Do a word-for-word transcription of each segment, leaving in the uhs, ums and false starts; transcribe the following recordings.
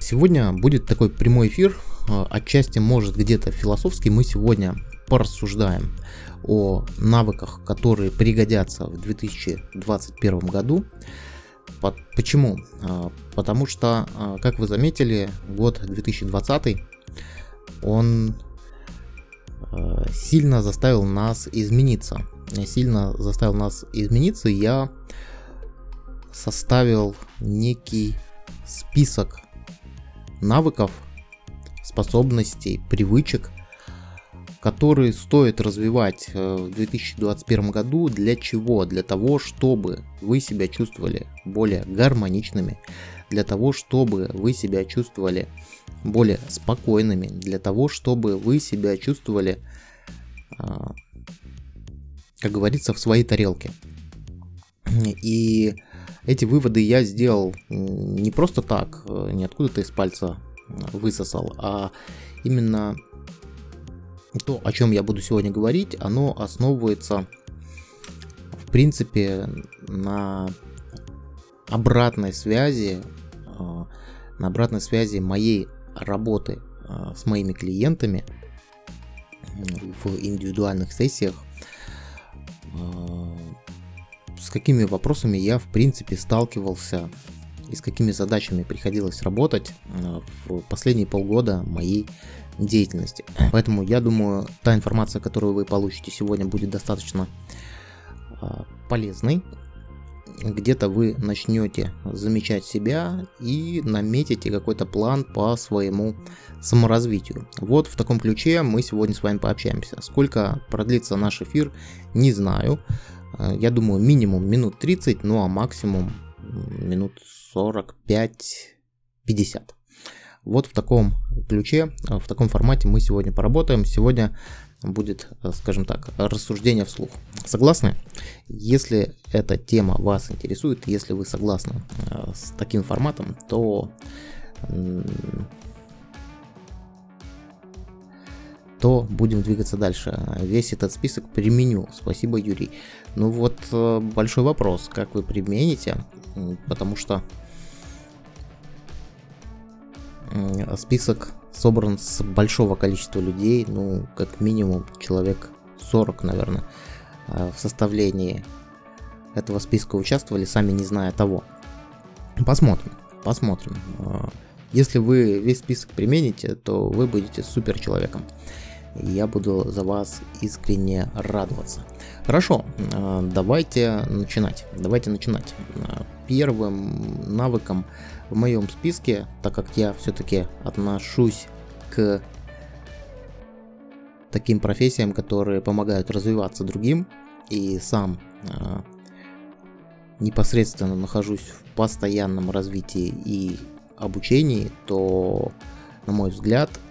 Сегодня будет такой прямой эфир, отчасти, может, где-то философский. Мы сегодня порассуждаем о навыках, которые пригодятся в две тысячи двадцать первом году. Почему? Потому что, как вы заметили, год две тысячи двадцатый, он сильно заставил нас измениться. Сильно заставил нас измениться. Я составил некий список навыков, способностей, привычек, которые стоит развивать в две тысячи двадцать первом году. Для чего? Для того, чтобы вы себя чувствовали более гармоничными, для того, чтобы вы себя чувствовали более спокойными, для того, чтобы вы себя чувствовали, как говорится, в своей тарелке. И эти выводы я сделал не просто так, не откуда-то из пальца высосал, а именно то, о чем я буду сегодня говорить, оно основывается, в принципе, на обратной связи, на обратной связи моей работы с моими клиентами в индивидуальных сессиях, с какими вопросами я, в принципе, сталкивался и с какими задачами приходилось работать в последние полгода моей деятельности. Поэтому я думаю, та информация, которую вы получите сегодня, будет достаточно полезной. Где-то вы начнете замечать себя и наметите какой-то план по своему саморазвитию. Вот в таком ключе мы сегодня с вами пообщаемся. Сколько продлится наш эфир, не знаю. Я думаю, минимум минут тридцать, ну а максимум минут сорок пять - пятьдесят. Вот в таком ключе, в таком формате мы сегодня поработаем. Сегодня будет, скажем так, рассуждение вслух. Согласны? Если эта тема вас интересует, если вы согласны с таким форматом, то, то будем двигаться дальше. Весь этот список применю. Спасибо, Юрий. Ну вот большой вопрос, как вы примените, потому что список собран с большого количества людей, ну, как минимум человек сорок, наверное, в составлении этого списка участвовали, сами не зная того. Посмотрим, посмотрим. Если вы весь список примените, то вы будете супер человеком. Я буду за вас искренне радоваться. Хорошо, давайте начинать. Давайте начинать. Первым навыком в моем списке, так как я все-таки отношусь к таким профессиям, которые помогают развиваться другим, и сам непосредственно нахожусь в постоянном развитии и обучении, то, на мой взгляд, в две тысячи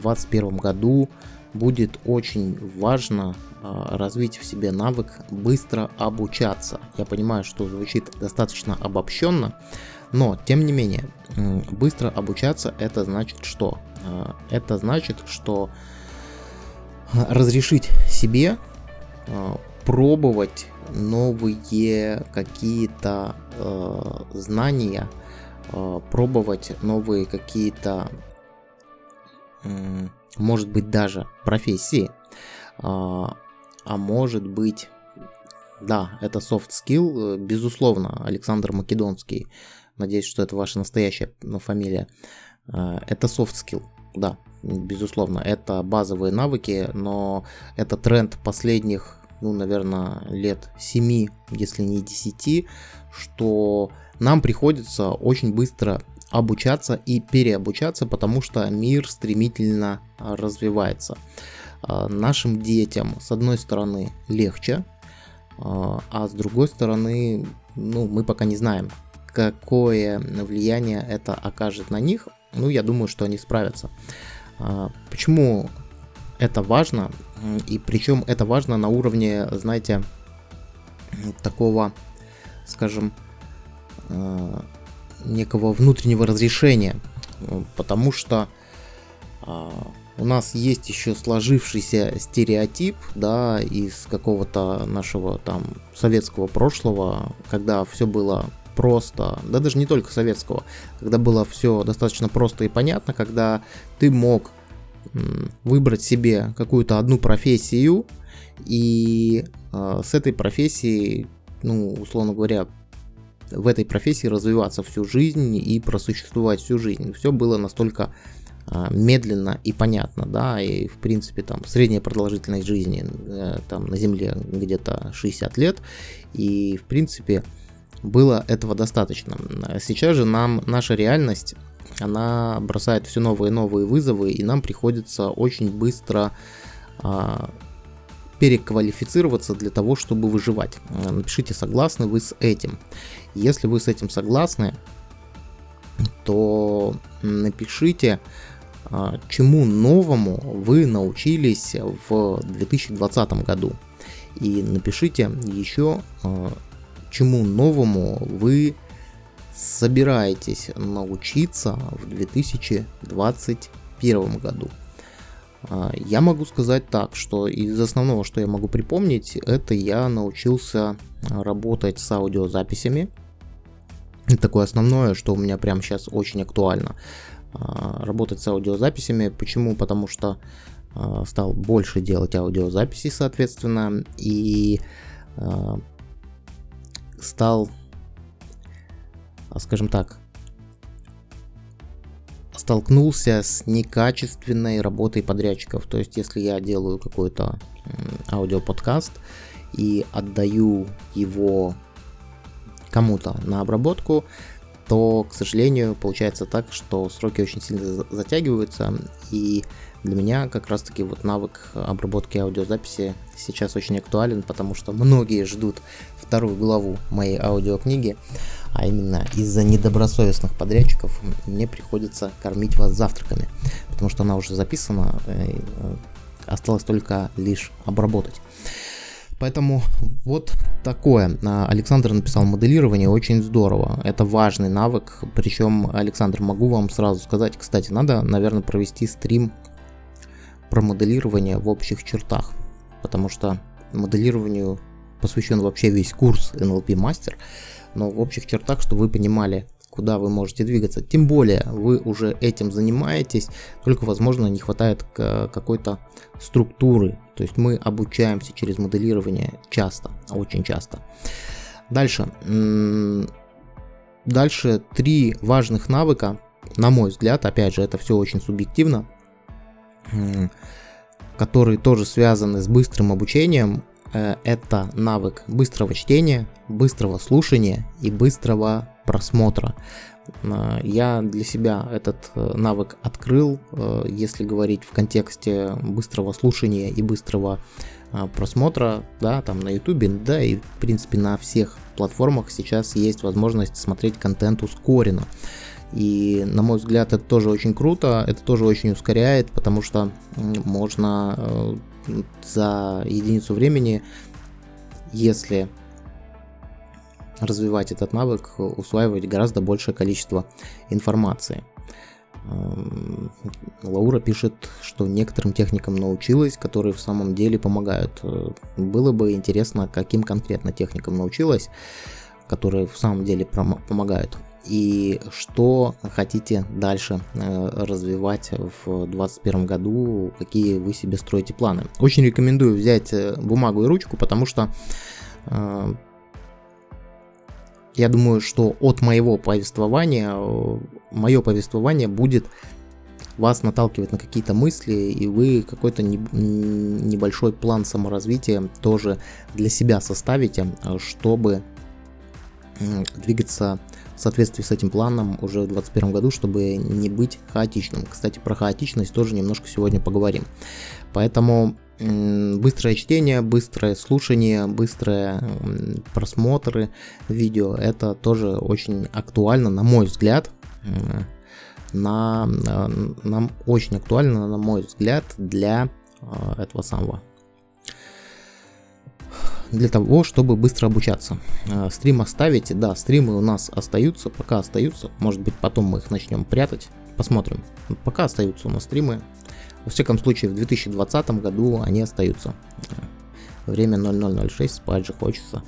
двадцать первом году будет очень важно развить в себе навык быстро обучаться. Я понимаю, что звучит достаточно обобщенно, но тем не менее, быстро обучаться — это значит что? Это значит, что разрешить себе пробовать новые какие-то знания, пробовать новые какие-то, может быть, даже профессии, а, а может быть, да, это soft skill, безусловно. Александр Македонский, надеюсь, что это ваша настоящая фамилия, это soft skill, да, безусловно, это базовые навыки, но это тренд последних, ну, наверное, лет семи, если не десяти, что нам приходится очень быстро обучаться и переобучаться, потому что мир стремительно развивается. Нашим детям, с одной стороны, легче, а с другой стороны, ну, мы пока не знаем, какое влияние это окажет на них. Ну, я думаю, что они справятся. Почему это важно? И причем это важно на уровне, знаете, такого, скажем, некого внутреннего разрешения, потому что э, у нас есть еще сложившийся стереотип, да, из какого-то нашего там советского прошлого, когда все было просто, да даже не только советского, когда было все достаточно просто и понятно, когда ты мог выбрать себе какую-то одну профессию и э, с этой профессией, ну, условно говоря, в этой профессии развиваться всю жизнь и просуществовать всю жизнь. Все было настолько э, медленно и понятно, да, и в принципе там средняя продолжительность жизни э, там на Земле где-то шестьдесят лет, и в принципе было этого достаточно. Сейчас же нам наша реальность, она бросает все новые и новые вызовы, и нам приходится очень быстро э, переквалифицироваться для того, чтобы выживать. Напишите, согласны вы с этим. Если вы с этим согласны, то напишите, э, чему новому вы научились в две тысячи двадцатом году. И напишите еще, э, чему новому вы собираетесь научиться в две тысячи двадцать первом году. Я могу сказать так, что из основного, что я могу припомнить, это я научился работать с аудиозаписями. Такое основное, что у меня прямо сейчас очень актуально. Работать с аудиозаписями. Почему? Потому что стал больше делать аудиозаписей, соответственно, и стал, скажем так, столкнулся с некачественной работой подрядчиков. То есть, если я делаю какой-то аудиоподкаст и отдаю его кому-то на обработку, то, к сожалению, получается так, что сроки очень сильно затягиваются, и для меня как раз-таки вот навык обработки аудиозаписи сейчас очень актуален, потому что многие ждут вторую главу моей аудиокниги, а именно из-за недобросовестных подрядчиков мне приходится кормить вас завтраками, потому что она уже записана, осталось только лишь обработать. Поэтому вот такое. Александр написал: моделирование очень здорово. Это важный навык. Причем, Александр, могу вам сразу сказать, кстати, надо, наверное, провести стрим про моделирование в общих чертах. Потому что моделированию посвящен вообще весь курс эн эл пи Master. Но в общих чертах, чтобы вы понимали, куда вы можете двигаться. Тем более, вы уже этим занимаетесь, только, возможно, не хватает какой-то структуры. То есть мы обучаемся через моделирование часто, очень часто. Дальше. Дальше три важных навыка, на мой взгляд, опять же, это все очень субъективно, которые тоже связаны с быстрым обучением. Это навык быстрого чтения, быстрого слушания и быстрого просмотра. Я для себя этот навык открыл, если говорить в контексте быстрого слушания и быстрого просмотра, да, там на YouTube, да, и в принципе на всех платформах сейчас есть возможность смотреть контент ускоренно. И, на мой взгляд, это тоже очень круто, это тоже очень ускоряет, потому что можно за единицу времени, если развивать этот навык, усваивать гораздо большее количество информации. Лаура пишет, что некоторым техникам научилась, которые в самом деле помогают. Было бы интересно, каким конкретно техникам научилась, которые в самом деле помогают. И что хотите дальше э, развивать в двадцать первом году, какие вы себе строите планы. Очень рекомендую взять бумагу и ручку, потому что э, я думаю, что от моего повествования, мое повествование будет вас наталкивать на какие-то мысли, и вы какой-то не, небольшой план саморазвития тоже для себя составите, чтобы э, двигаться в соответствии с этим планом уже в двадцать первом году, чтобы не быть хаотичным. Кстати, про хаотичность тоже немножко сегодня поговорим. Поэтому м- быстрое чтение, быстрое слушание, быстрые м- просмотры видео, это тоже очень актуально, на мой взгляд. М- на, на, нам очень актуально, на мой взгляд, для э, этого самого. Для того, чтобы быстро обучаться. Стрим оставите? Да, стримы у нас остаются, пока остаются. Может быть, потом мы их начнем прятать. Посмотрим. Пока остаются у нас стримы. Во всяком случае, в две тысячи двадцатом году они остаются. Время ноль ноль ноль шесть, спать же хочется.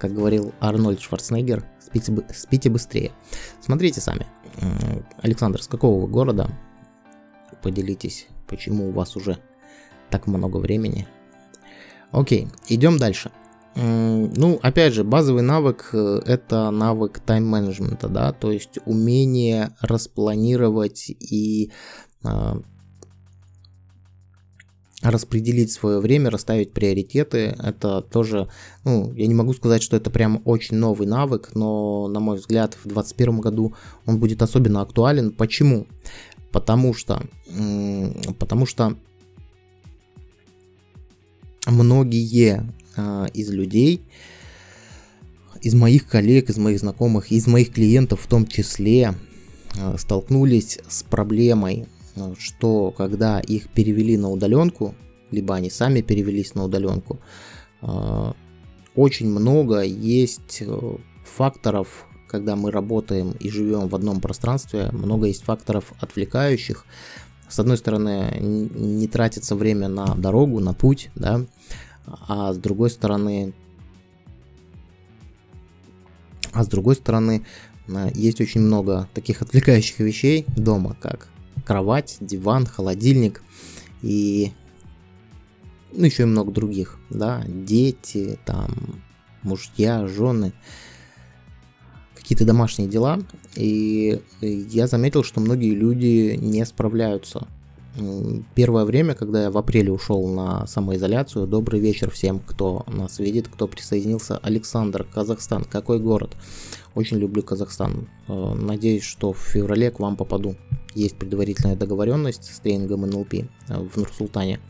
Как говорил Арнольд Шварценеггер, спите, спите быстрее. Смотрите сами. Александр, с какого вы города? Поделитесь, почему у вас уже так много времени. Окей, идем дальше. Ну, опять же, базовый навык – это навык тайм-менеджмента, да, то есть умение распланировать и э, распределить свое время, расставить приоритеты. Это тоже, ну, я не могу сказать, что это прям очень новый навык, но, на мой взгляд, в двадцать первом году он будет особенно актуален. Почему? Потому что, э, потому что многие из людей, из моих коллег, из моих знакомых, из моих клиентов в том числе столкнулись с проблемой, что когда их перевели на удаленку, либо они сами перевелись на удаленку, очень много есть факторов, когда мы работаем и живем в одном пространстве, много есть факторов отвлекающих. С одной стороны, не тратится время на дорогу, на путь, да, а с другой стороны, а с другой стороны, есть очень много таких отвлекающих вещей дома, как кровать, диван, холодильник и, ну, еще и много других, да, дети, там, мужья, жены, какие-то домашние дела, и я заметил, что многие люди не справляются. Первое время, когда я в апреле ушел на самоизоляцию, добрый вечер всем, кто нас видит, кто присоединился. Александр, Казахстан, какой город? Очень люблю Казахстан. Надеюсь, что в феврале к вам попаду. Есть предварительная договоренность с тренингом эн эл пэ в Нур-Султане.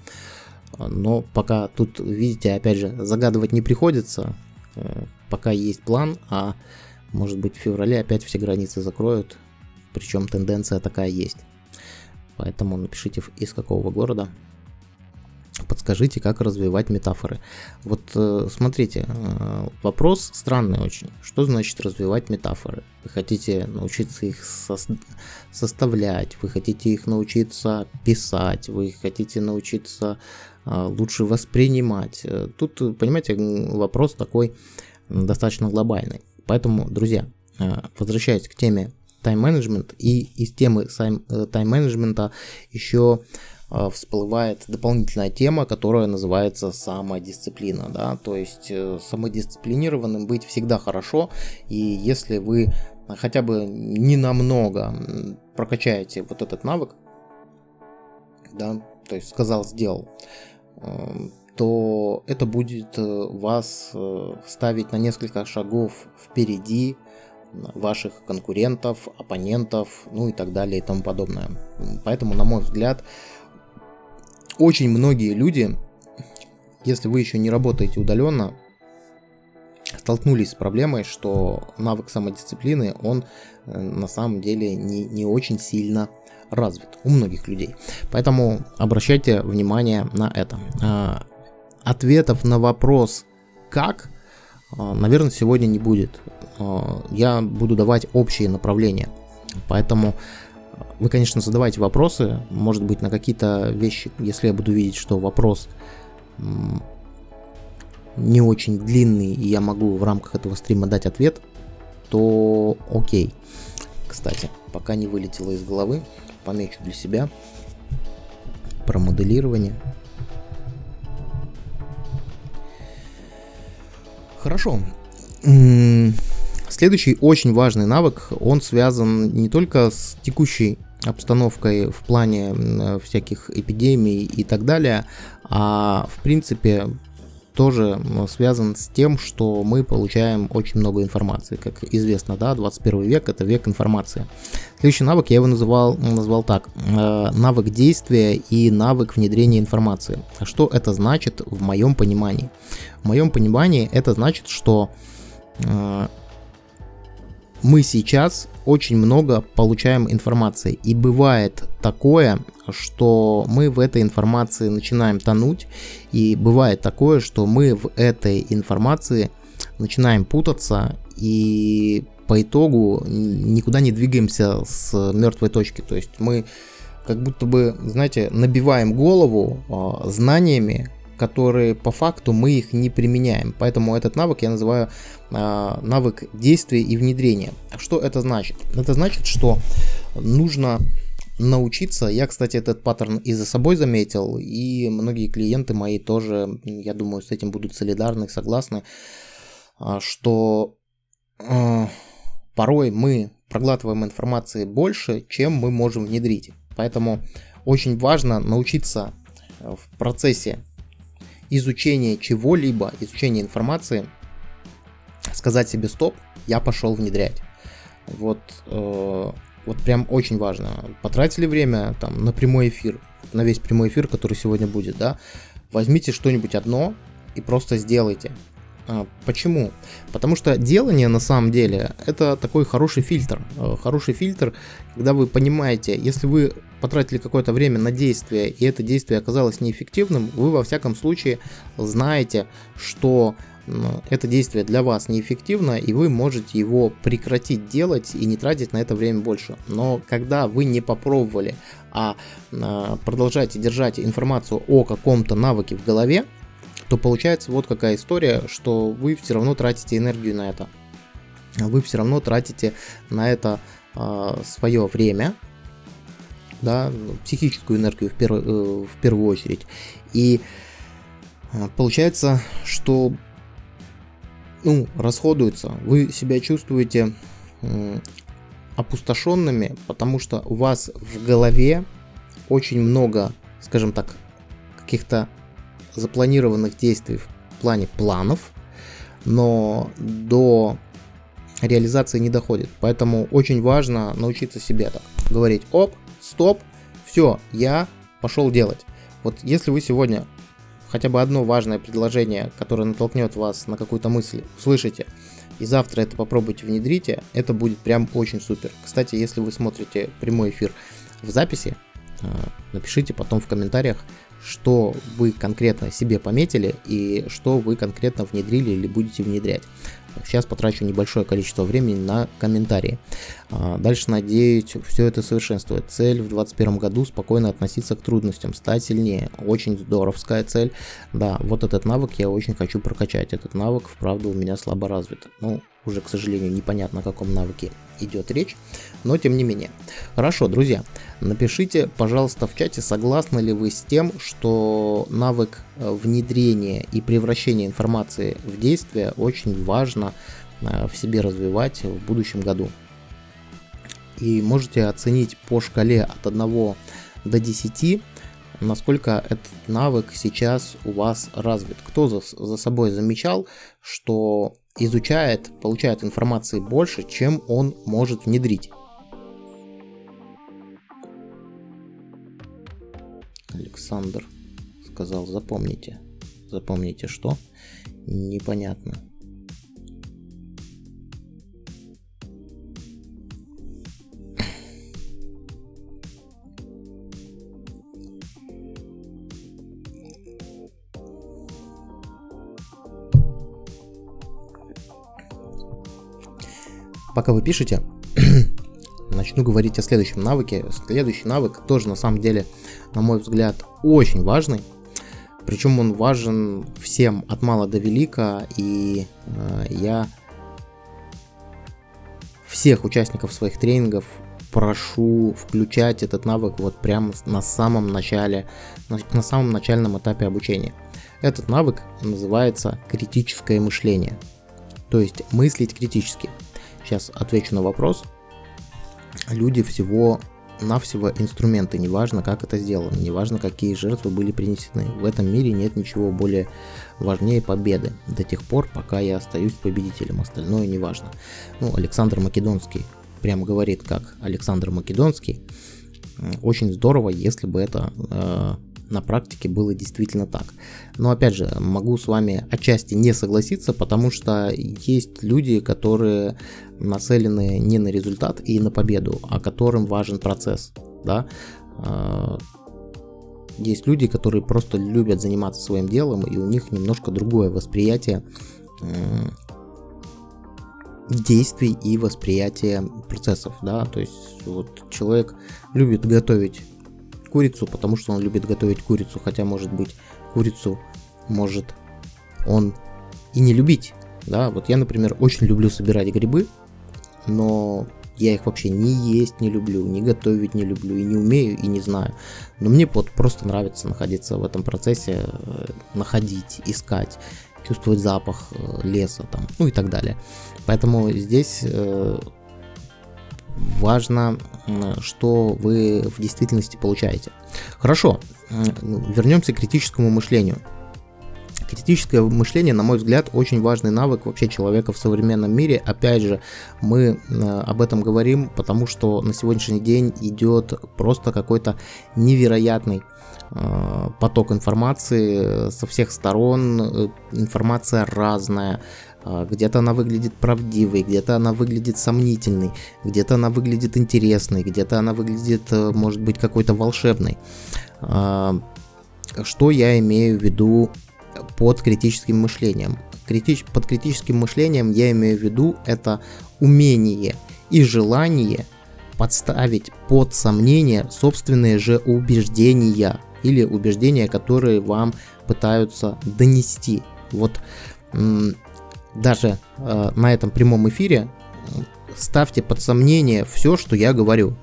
Но пока тут, видите, опять же, загадывать не приходится. Пока есть план, а может быть в феврале опять все границы закроют. Причем тенденция такая есть. Поэтому напишите, из какого города, подскажите, как развивать метафоры. Вот смотрите, вопрос странный очень. Что значит развивать метафоры? Вы хотите научиться их со- составлять, вы хотите их научиться писать, вы хотите научиться лучше воспринимать. Тут, понимаете, вопрос такой достаточно глобальный. Поэтому, друзья, возвращаясь к теме тайм-менеджмент, и из темы тайм-менеджмента еще всплывает дополнительная тема, которая называется самодисциплина, да, то есть самодисциплинированным быть всегда хорошо, и если вы хотя бы ненамного прокачаете вот этот навык, да, то есть сказал, сделал, то это будет вас ставить на несколько шагов впереди ваших конкурентов, оппонентов, ну и так далее и тому подобное. Поэтому, на мой взгляд, очень многие люди, если вы еще не работаете удаленно, столкнулись с проблемой, что навык самодисциплины, он на самом деле не, не очень сильно развит у многих людей. Поэтому обращайте внимание на это. Ответов на вопрос «как?», наверное, сегодня не будет. Я буду давать общие направления. Поэтому вы, конечно, задавайте вопросы. Может быть, на какие-то вещи, если я буду видеть, что вопрос не очень длинный, и я могу в рамках этого стрима дать ответ, то окей. Кстати, пока не вылетело из головы, помечу для себя про моделирование. Хорошо. Следующий очень важный навык, он связан не только с текущей обстановкой в плане всяких эпидемий и так далее, а в принципе тоже связан с тем, что мы получаем очень много информации. Как известно, да, двадцать первый век – это век информации. Следующий навык, я его называл, назвал так – навык действия и навык внедрения информации. Что это значит в моем понимании? В моем понимании это значит, что мы сейчас очень много получаем информации, и бывает такое, что мы в этой информации начинаем тонуть, и бывает такое, что мы в этой информации начинаем путаться, и по итогу никуда не двигаемся с мертвой точки, то есть мы как будто бы, знаете, набиваем голову знаниями, которые по факту мы их не применяем. Поэтому этот навык я называю а, навык действия и внедрения. Что это значит? Это значит, что нужно научиться. Я, кстати, этот паттерн и за собой заметил, и многие клиенты мои тоже, я думаю, с этим будут солидарны, согласны, что э, порой мы проглатываем информации больше, чем мы можем внедрить. Поэтому очень важно научиться в процессе изучения чего-либо, изучения информации, сказать себе «стоп, я пошел внедрять». Вот, э, вот прям очень важно. Потратили время там, на прямой эфир, на весь прямой эфир, который сегодня будет, да, возьмите что-нибудь одно и просто сделайте. Почему? Потому что делание на самом деле это такой хороший фильтр. Хороший фильтр, когда вы понимаете, если вы потратили какое-то время на действие, и это действие оказалось неэффективным, вы во всяком случае знаете, что это действие для вас неэффективно, и вы можете его прекратить делать и не тратить на это время больше. Но когда вы не попробовали, а продолжаете держать информацию о каком-то навыке в голове, то получается вот какая история, что вы все равно тратите энергию на это. Вы все равно тратите на это э, свое время, да, психическую энергию в, перв, э, в первую очередь. И э, получается, что ну, расходуется. Вы себя чувствуете э, опустошенными, потому что у вас в голове очень много, скажем так, каких-то запланированных действий в плане планов, но до реализации не доходит. Поэтому очень важно научиться себе так говорить: оп, стоп, все, я пошел делать. Вот если вы сегодня хотя бы одно важное предложение, которое натолкнет вас на какую-то мысль, услышите, и завтра это попробуйте внедрите, это будет прям очень супер. Кстати, если вы смотрите прямой эфир в записи, напишите потом в комментариях, что вы конкретно себе пометили и что вы конкретно внедрили или будете внедрять. Сейчас потрачу небольшое количество времени на комментарии. Дальше, надеюсь, все это совершенствует. Цель в двадцать первом году — спокойно относиться к трудностям, стать сильнее. Очень здоровская цель. Да, вот этот навык я очень хочу прокачать. Этот навык, вправду, у меня слабо развит. Ну, уже, к сожалению, непонятно, о каком навыке идет речь, но тем не менее. Хорошо, друзья, напишите, пожалуйста, в чате, согласны ли вы с тем, что навык внедрения и превращения информации в действие очень важно в себе развивать в будущем году. И можете оценить по шкале от одного до десяти, насколько этот навык сейчас у вас развит. Кто за, за собой замечал, что изучает, получает информации больше, чем он может внедрить? Александр сказал, запомните. Запомните что? Непонятно. Пока вы пишете, начну говорить о следующем навыке. Следующий навык тоже, на самом деле, на мой взгляд, очень важный. Причем он важен всем от мала до велика. И э, я всех участников своих тренингов прошу включать этот навык вот прямо на самом начале, на, на самом начальном этапе обучения. Этот навык называется критическое мышление. То есть мыслить критически. Сейчас отвечу на вопрос. Люди всего-навсего инструменты, неважно, как это сделано, неважно, какие жертвы были принесены. В этом мире нет ничего более важнее победы. До тех пор, пока я остаюсь победителем, остальное неважно. Ну, Александр Македонский прямо говорит, как Александр Македонский. Очень здорово, если бы это э, на практике было действительно так. Но опять же, могу с вами отчасти не согласиться, потому что есть люди, которые нацелены не на результат и на победу, а которым важен процесс, да? Есть люди, которые просто любят заниматься своим делом, и у них немножко другое восприятие действий и восприятие процессов, да? То есть вот человек любит готовить курицу, потому что он любит готовить курицу, хотя, может быть, курицу может он и не любить. Да, вот я, например, очень люблю собирать грибы, но я их вообще не есть не люблю, не готовить не люблю, и не умею, и не знаю. Но мне вот просто нравится находиться в этом процессе, находить, искать, чувствовать запах леса там, ну и так далее. Поэтому здесь важно, что вы в действительности получаете. Хорошо, вернемся к критическому мышлению. Критическое мышление, на мой взгляд, очень важный навык вообще человека в современном мире. Опять же, мы об этом говорим, потому что на сегодняшний день идет просто какой-то невероятный поток информации со всех сторон. Информация разная. Где-то она выглядит правдивой, где-то она выглядит сомнительной, где-то она выглядит интересной, где-то она выглядит, может быть, какой-то волшебной. Что я имею в виду под критическим мышлением? Критич... Под критическим мышлением я имею в виду это умение и желание подставить под сомнение собственные же убеждения или убеждения, которые вам пытаются донести. Вот м- даже э, на этом прямом эфире ставьте под сомнение все, что я говорю.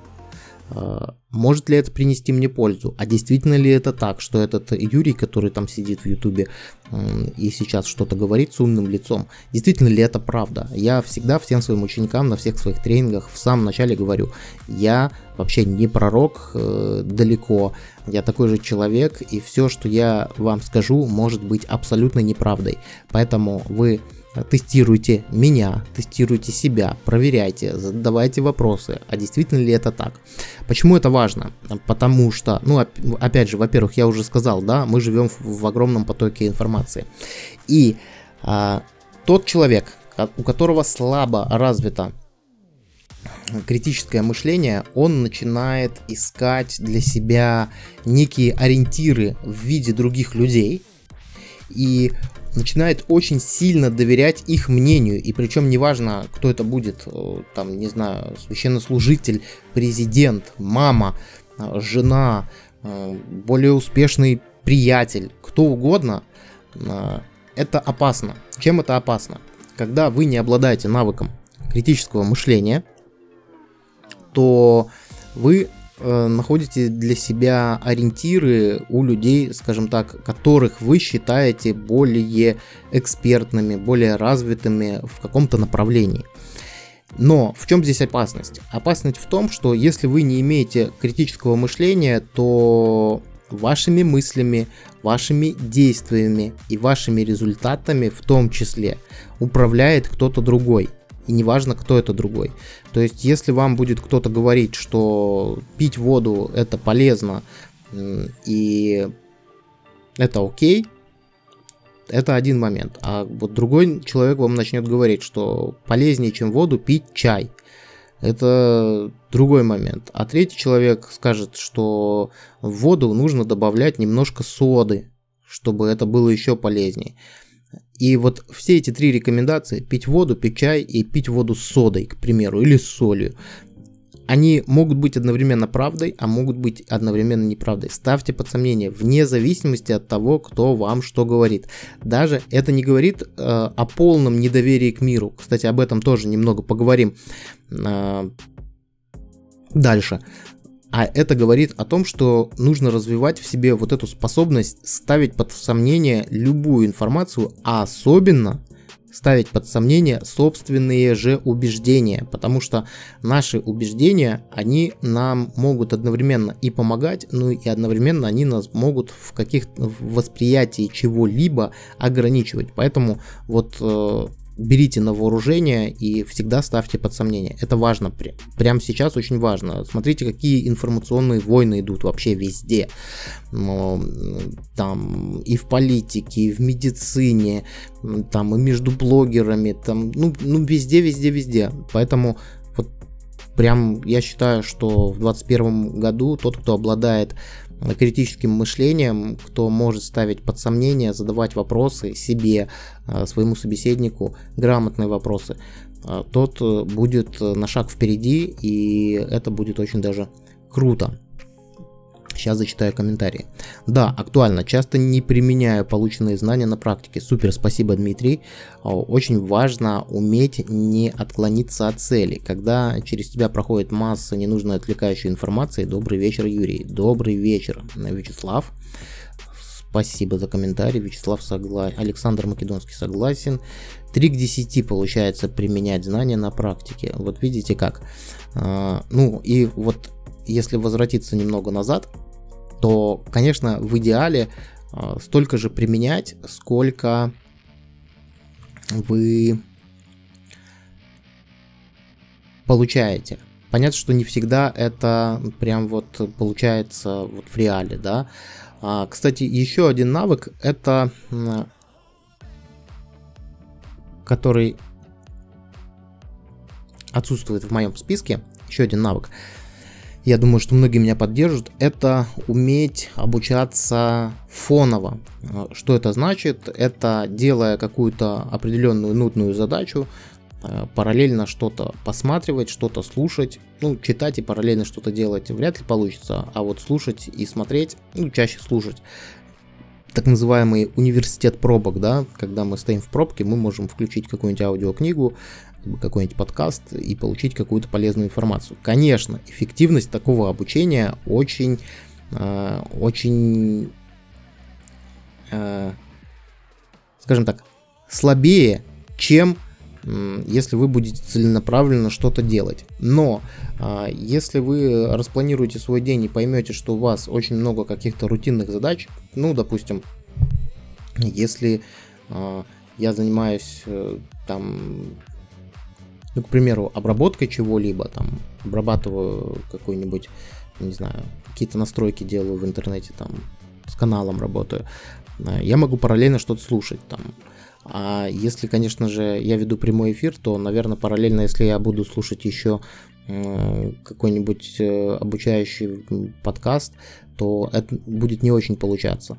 Может ли это принести мне пользу? А действительно ли это так, что этот Юрий, который там сидит в Ютубе и сейчас что-то говорит с умным лицом, действительно ли это правда? Я всегда всем своим ученикам на всех своих тренингах в самом начале говорю, я вообще не пророк э, далеко, я такой же человек, и все, что я вам скажу, может быть абсолютно неправдой. Поэтому вы тестируйте меня, тестируйте себя, проверяйте, задавайте вопросы, а действительно ли это так. Почему это важно? Потому что, ну, опять же, во-первых, я уже сказал, да, мы живем в огромном потоке информации. И а, тот человек, у которого слабо развито критическое мышление, он начинает искать для себя некие ориентиры в виде других людей и начинает очень сильно доверять их мнению, и причем неважно, кто это будет, там, не знаю, священнослужитель, президент, мама, жена, более успешный приятель, кто угодно, это опасно. Чем это опасно? Когда вы не обладаете навыком критического мышления, то вы находите для себя ориентиры у людей, скажем так, которых вы считаете более экспертными, более развитыми в каком-то направлении. Но в чем здесь опасность? Опасность в том, что если вы не имеете критического мышления, то вашими мыслями, вашими действиями и вашими результатами в том числе управляет кто-то другой. И неважно, кто это другой. То есть, если вам будет кто-то говорить, что пить воду это полезно и это окей, это один момент. А вот другой человек вам начнет говорить, что полезнее, чем воду, пить чай. Это другой момент. А третий человек скажет, что в воду нужно добавлять немножко соды, чтобы это было еще полезнее. И вот все эти три рекомендации, пить воду, пить чай и пить воду с содой, к примеру, или с солью, они могут быть одновременно правдой, а могут быть одновременно неправдой. Ставьте под сомнение, вне зависимости от того, кто вам что говорит. Даже это не говорит э, о полном недоверии к миру. Кстати, об этом тоже немного поговорим э, дальше. А это говорит о том, что нужно развивать в себе вот эту способность ставить под сомнение любую информацию, а особенно ставить под сомнение собственные же убеждения, потому что наши убеждения, они нам могут одновременно и помогать, ну и одновременно они нас могут в каких-то восприятии чего-либо ограничивать. Поэтому вот э, берите на вооружение и всегда ставьте под сомнение. Это важно, прямо сейчас очень важно. Смотрите, какие информационные войны идут вообще везде. Там и в политике, и в медицине, там и между блогерами, там, ну, ну везде, везде, везде. Поэтому вот прям я считаю, что в двадцать первом году тот, кто обладает критическим мышлением, кто может ставить под сомнение, задавать вопросы себе, своему собеседнику, грамотные вопросы, тот будет на шаг впереди, и это будет очень даже круто. Сейчас зачитаю комментарии. Да, актуально. Часто не применяю полученные знания на практике. Супер, спасибо, Дмитрий. Очень важно уметь не отклониться от цели. Когда через тебя проходит масса ненужной отвлекающей информации. Добрый вечер, Юрий. Добрый вечер, Вячеслав. Спасибо за комментарий, Вячеслав согласен, Александр Македонский согласен. три к десяти получается применять знания на практике. Вот видите как. Ну и вот если возвратиться немного назад, то, конечно, в идеале столько же применять, сколько вы получаете. Понятно, что не всегда это прям вот получается вот в реале, да. Кстати, еще один навык, это который отсутствует в моем списке, еще один навык, я думаю, что многие меня поддержат, это уметь обучаться фоново. Что это значит? Это делая какую-то определенную нудную задачу, параллельно что-то посматривать, что-то слушать, ну, читать и параллельно что-то делать вряд ли получится, а вот слушать и смотреть, ну, чаще слушать. Так называемый университет пробок, да, когда мы стоим в пробке, мы можем включить какую-нибудь аудиокнигу, какой-нибудь подкаст и получить какую-то полезную информацию. Конечно, эффективность такого обучения очень, э, очень, э, скажем так, слабее, чем если вы будете целенаправленно что-то делать. Но а, если вы распланируете свой день и поймете, что у вас очень много каких-то рутинных задач, ну, допустим, если а, я занимаюсь там, ну, к примеру, обработкой чего-либо, там, обрабатываю какой-нибудь, не знаю, какие-то настройки делаю в интернете, там, с каналом работаю, я могу параллельно что-то слушать, там. А если, конечно же, я веду прямой эфир, то, наверное, параллельно, если я буду слушать еще какой-нибудь обучающий подкаст, то это будет не очень получаться,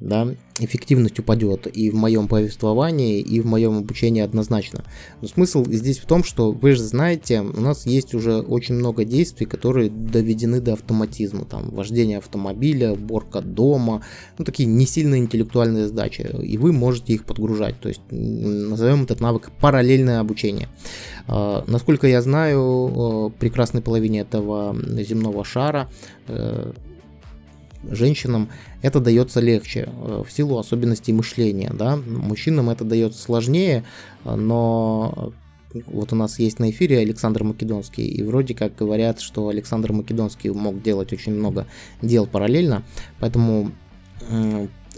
да? Эффективность упадет и в моем повествовании, и в моем обучении однозначно. Но смысл здесь в том, что вы же знаете, у нас есть уже очень много действий, которые доведены до автоматизма, там, вождение автомобиля, уборка дома, ну, такие не сильно интеллектуальные задачи, и вы можете их подгружать, то есть назовем этот навык параллельное обучение. Э, насколько я знаю, э, прекрасной половине этого земного шара, э, женщинам это дается легче в силу особенностей мышления, да? Мужчинам это дается сложнее, но вот у нас есть на эфире Александр Македонский, и вроде как говорят, что Александр Македонский мог делать очень много дел параллельно, поэтому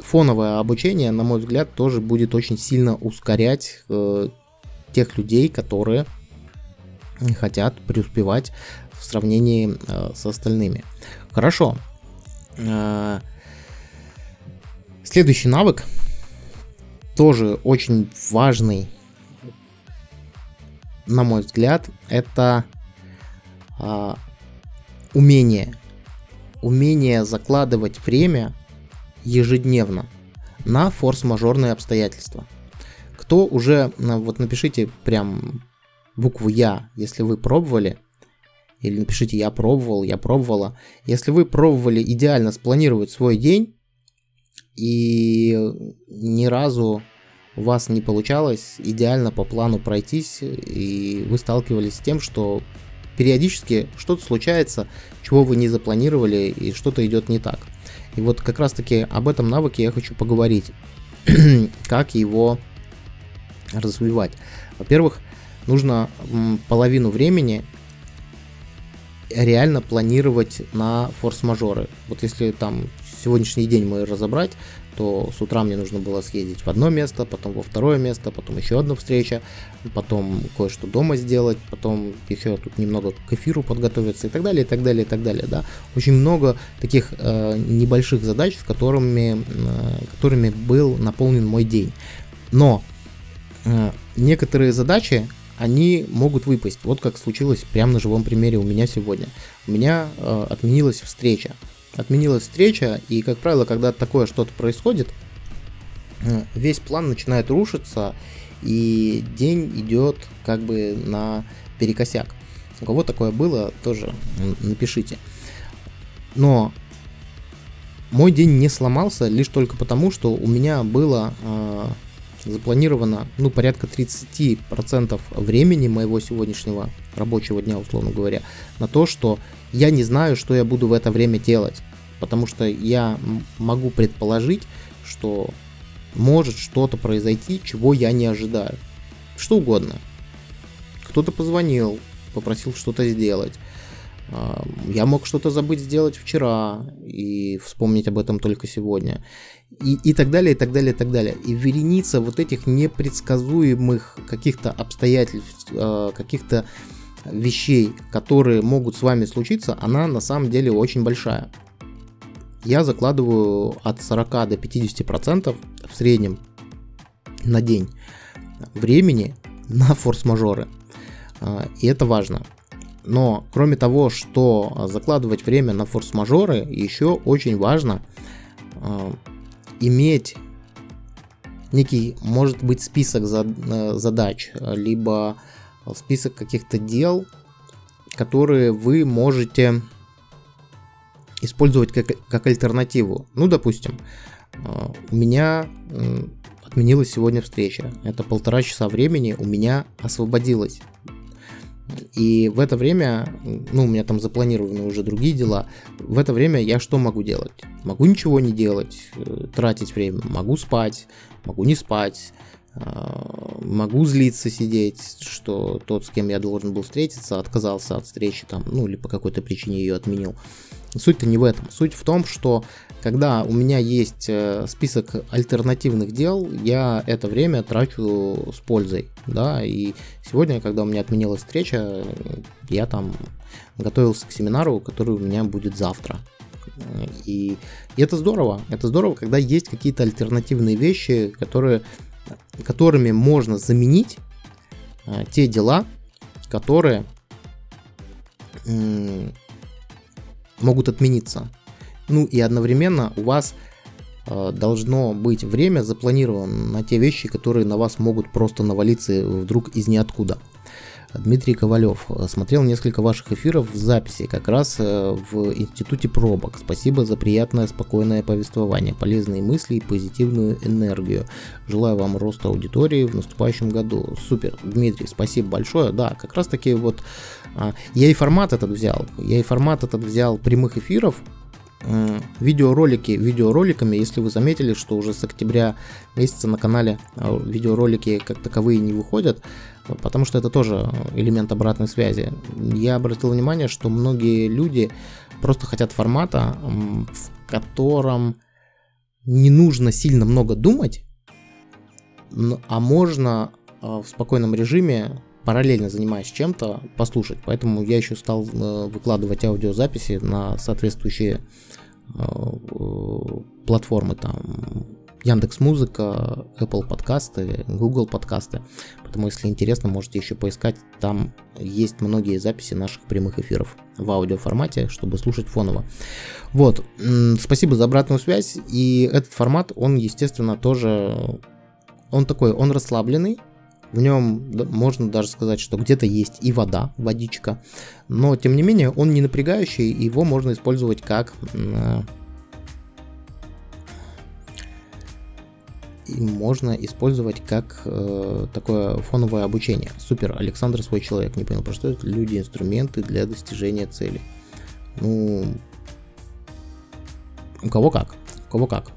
фоновое обучение, на мой взгляд, тоже будет очень сильно ускорять тех людей, которые хотят преуспевать в сравнении с остальными. Хорошо. Следующий навык, тоже очень важный, на мой взгляд, это а, умение, умение закладывать время ежедневно на форс-мажорные обстоятельства. Кто уже, вот напишите прям букву «Я», если вы пробовали. Или напишите «я пробовал», «я пробовала». Если вы пробовали идеально спланировать свой день, и ни разу у вас не получалось идеально по плану пройтись, и вы сталкивались с тем, что периодически что-то случается, чего вы не запланировали, и что-то идет не так. И вот как раз-таки об этом навыке я хочу поговорить, как его развивать. Во-первых, нужно половину времени реально планировать на форс-мажоры. Вот если там сегодняшний день мы разобрать, то с утра мне нужно было съездить в одно место, потом во второе место, потом еще одна встреча, потом кое-что дома сделать, потом еще тут немного к эфиру подготовиться и так далее, и так далее, и так далее, да. Очень много таких э, небольших задач, с которыми, э, которыми был наполнен мой день. Но э, некоторые задачи, они могут выпасть, вот как случилось прямо на живом примере у меня сегодня. У меня э, отменилась встреча. Отменилась встреча, и, как правило, когда такое что-то происходит, э, весь план начинает рушиться, и день идет как бы наперекосяк. У кого такое было, тоже напишите. Но Мой день не сломался лишь только потому, что у меня было э, запланировано ну, порядка тридцать процентов времени моего сегодняшнего рабочего дня, условно говоря, на то, что я не знаю, что я буду в это время делать. Потому что я могу предположить, что может что-то произойти, чего я не ожидаю. Что угодно. Кто-то позвонил, попросил что-то сделать. Я мог что-то забыть сделать вчера и вспомнить об этом только сегодня. И, и так далее, и так далее, и так далее. И вереница вот этих непредсказуемых каких-то обстоятельств, каких-то вещей, которые могут с вами случиться, она на самом деле очень большая. Я закладываю от сорока до пятидесяти процентов в среднем на день времени на форс-мажоры. И это важно. Но кроме того, что закладывать время на форс-мажоры, еще очень важно э, иметь некий, может быть, список задач, либо список каких-то дел, которые вы можете использовать как, как альтернативу. Ну, допустим, э, у меня э, отменилась сегодня встреча. Это полтора часа времени у меня освободилось. И в это время, ну, у меня там запланированы уже другие дела, в это время я что могу делать? Могу ничего не делать, тратить время, могу спать, могу не спать, могу злиться, сидеть, что тот, с кем я должен был встретиться, отказался от встречи, там, ну, или по какой-то причине ее отменил. Суть-то не в этом. Суть в том, что когда у меня есть список альтернативных дел, я это время трачу с пользой, да, и сегодня, когда у меня отменилась встреча, я там готовился к семинару, который у меня будет завтра. И, и это здорово, это здорово, когда есть какие-то альтернативные вещи, которые, которыми можно заменить те дела, которые м- могут отмениться. Ну и одновременно у вас э, должно быть время запланировано на те вещи, которые на вас могут просто навалиться вдруг из ниоткуда. Дмитрий Ковалев. Смотрел несколько ваших эфиров в записи, как раз э, в Институте пробок. Спасибо за приятное, спокойное повествование, полезные мысли и позитивную энергию. Желаю вам роста аудитории в наступающем году. Супер, Дмитрий, спасибо большое. Да, как раз таки вот э, я и формат этот взял. Я и формат этот взял прямых эфиров. Видеоролики видеороликами, если вы заметили, что уже с октября месяца на канале видеоролики как таковые не выходят, потому что это тоже элемент обратной связи. Я обратил внимание, что многие люди просто хотят формата, в котором не нужно сильно много думать, а можно в спокойном режиме, параллельно занимаясь чем-то, послушать. Поэтому я еще стал э, выкладывать аудиозаписи на соответствующие э, э, платформы, там Яндекс.Музыка, Apple подкасты, Google подкасты. Поэтому, если интересно, можете еще поискать. Там есть многие записи наших прямых эфиров в аудиоформате, чтобы слушать фоново. Вот. Спасибо за обратную связь. И этот формат, он, естественно, тоже... Он такой, он расслабленный. В нем можно даже сказать, что где-то есть и вода, водичка, но тем не менее он не напрягающий, его можно использовать как, и можно использовать как э, такое фоновое обучение. Супер, Александр свой человек, не понял, про что это, люди, инструменты для достижения цели. Ну, у кого как, у кого как.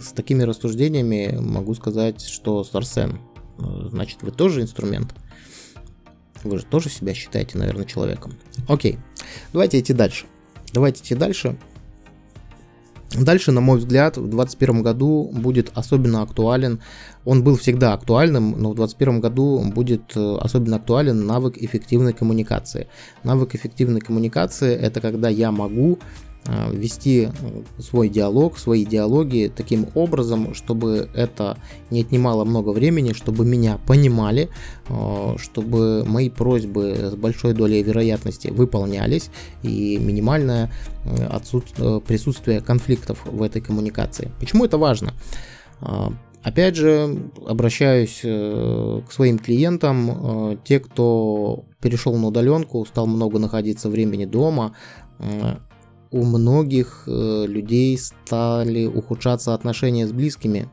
С такими рассуждениями могу сказать, что Сарсен, значит, вы тоже инструмент. Вы же тоже себя считаете, наверное, человеком. Окей, давайте идти дальше. Давайте идти дальше. Дальше, на мой взгляд, в двадцать первом году будет особенно актуален, он был всегда актуальным, но в двадцать первом году будет особенно актуален навык эффективной коммуникации. Навык эффективной коммуникации – это когда я могу вести свой диалог, свои диалоги таким образом, чтобы это не отнимало много времени, чтобы меня понимали, чтобы мои просьбы с большой долей вероятности выполнялись и минимальное отсутствие, присутствие конфликтов в этой коммуникации. Почему это важно? Опять же, обращаюсь к своим клиентам, те, кто перешел на удаленку, стал много находиться времени дома, у многих э, людей стали ухудшаться отношения с близкими.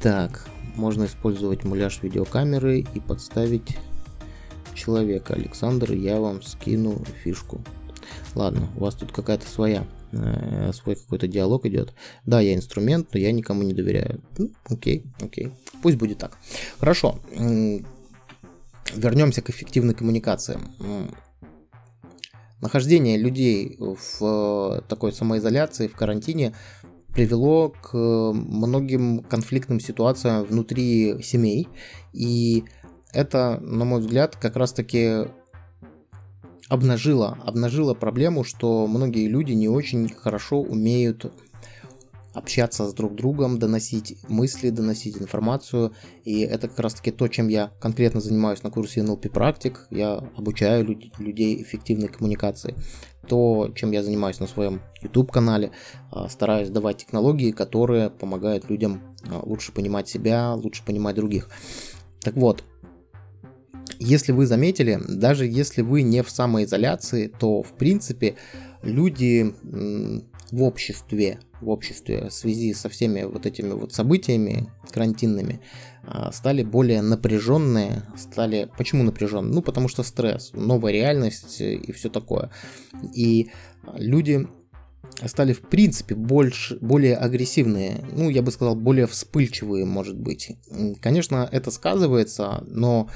Так, можно использовать муляж видеокамеры и подставить человека. Александр, я вам скину фишку. Ладно, у вас тут какая-то своя, э, свой какой-то диалог идет. Да, я инструмент, но я никому не доверяю. Ну, окей, окей, пусть будет так. Хорошо, вернемся к эффективной коммуникации. Нахождение людей в такой самоизоляции, в карантине, привело к многим конфликтным ситуациям внутри семей. И это, на мой взгляд, как раз-таки обнажило, обнажило проблему, что многие люди не очень хорошо умеют общаться с друг другом, доносить мысли, доносить информацию. И это как раз-таки то, чем я конкретно занимаюсь на курсе эн эл пи практик. Я обучаю люд- людей эффективной коммуникации. То, чем я занимаюсь на своем YouTube-канале, стараюсь давать технологии, которые помогают людям лучше понимать себя, лучше понимать других. Так вот, если вы заметили, даже если вы не в самоизоляции, то, в принципе, люди в обществе, в обществе в связи со всеми вот этими вот событиями карантинными стали более напряженные. Стали... Почему напряженные? Ну, потому что стресс, новая реальность и все такое. И люди стали, в принципе, больше, более агрессивные, ну, я бы сказал, более вспыльчивые, может быть. Конечно, это сказывается, но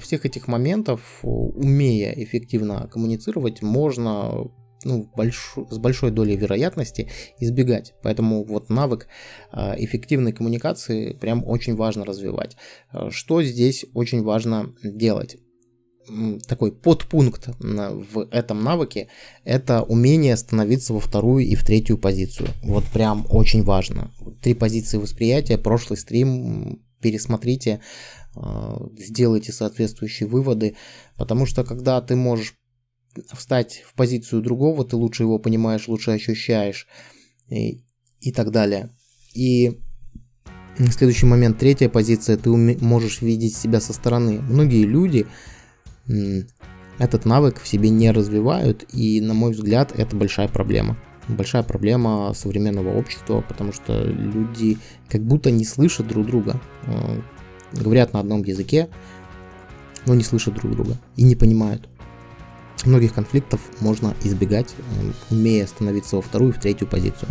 всех этих моментов, умея эффективно коммуницировать, можно... Ну, больш... с большой долей вероятности избегать. Поэтому вот навык эффективной коммуникации прям очень важно развивать. Что здесь очень важно делать? Такой подпункт в этом навыке — это умение становиться во вторую и в третью позицию. Вот прям очень важно. Три позиции восприятия, прошлый стрим, пересмотрите, сделайте соответствующие выводы, потому что когда ты можешь встать в позицию другого, ты лучше его понимаешь, лучше ощущаешь и, и так далее. И следующий момент, третья позиция, ты уме- можешь видеть себя со стороны. Многие люди м- этот навык в себе не развивают, и, на мой взгляд, это большая проблема. Большая проблема современного общества, потому что люди как будто не слышат друг друга, э- говорят на одном языке, но не слышат друг друга и не понимают. Многих конфликтов можно избегать, умея становиться во вторую и в третью позицию.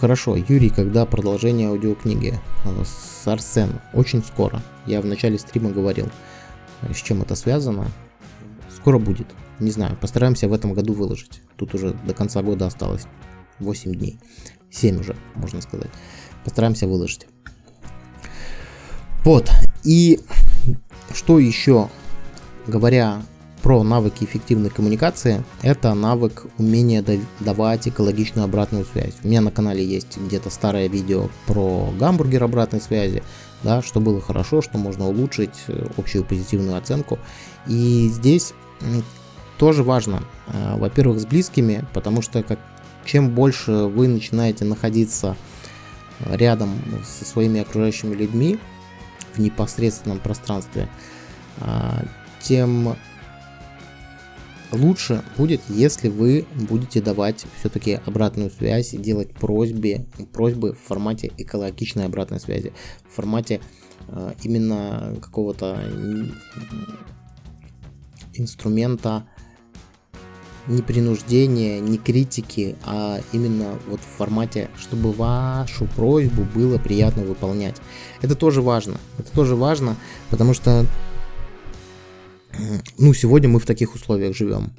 Хорошо, Юрий, когда продолжение аудиокниги? С Арсеном. Очень скоро. Я в начале стрима говорил, с чем это связано. Скоро будет. Не знаю, постараемся в этом году выложить. Тут уже до конца года осталось восемь дней. семь уже, можно сказать. Постараемся выложить. Вот. И что еще, говоря про навыки эффективной коммуникации, это навык умения давать экологичную обратную связь. У меня на канале есть где-то старое видео про гамбургер обратной связи, да, что было хорошо, что можно улучшить, общую позитивную оценку. И здесь тоже важно, во-первых, с близкими, потому что как, чем больше вы начинаете находиться рядом со своими окружающими людьми в непосредственном пространстве, тем лучше будет, если вы будете давать все-таки обратную связь и делать просьбы, просьбы в формате экологичной обратной связи, в формате э, именно какого-то инструмента не принуждения, не критики, а именно вот в формате, чтобы вашу просьбу было приятно выполнять. Это тоже важно, это тоже важно, потому что ну, сегодня мы в таких условиях живем.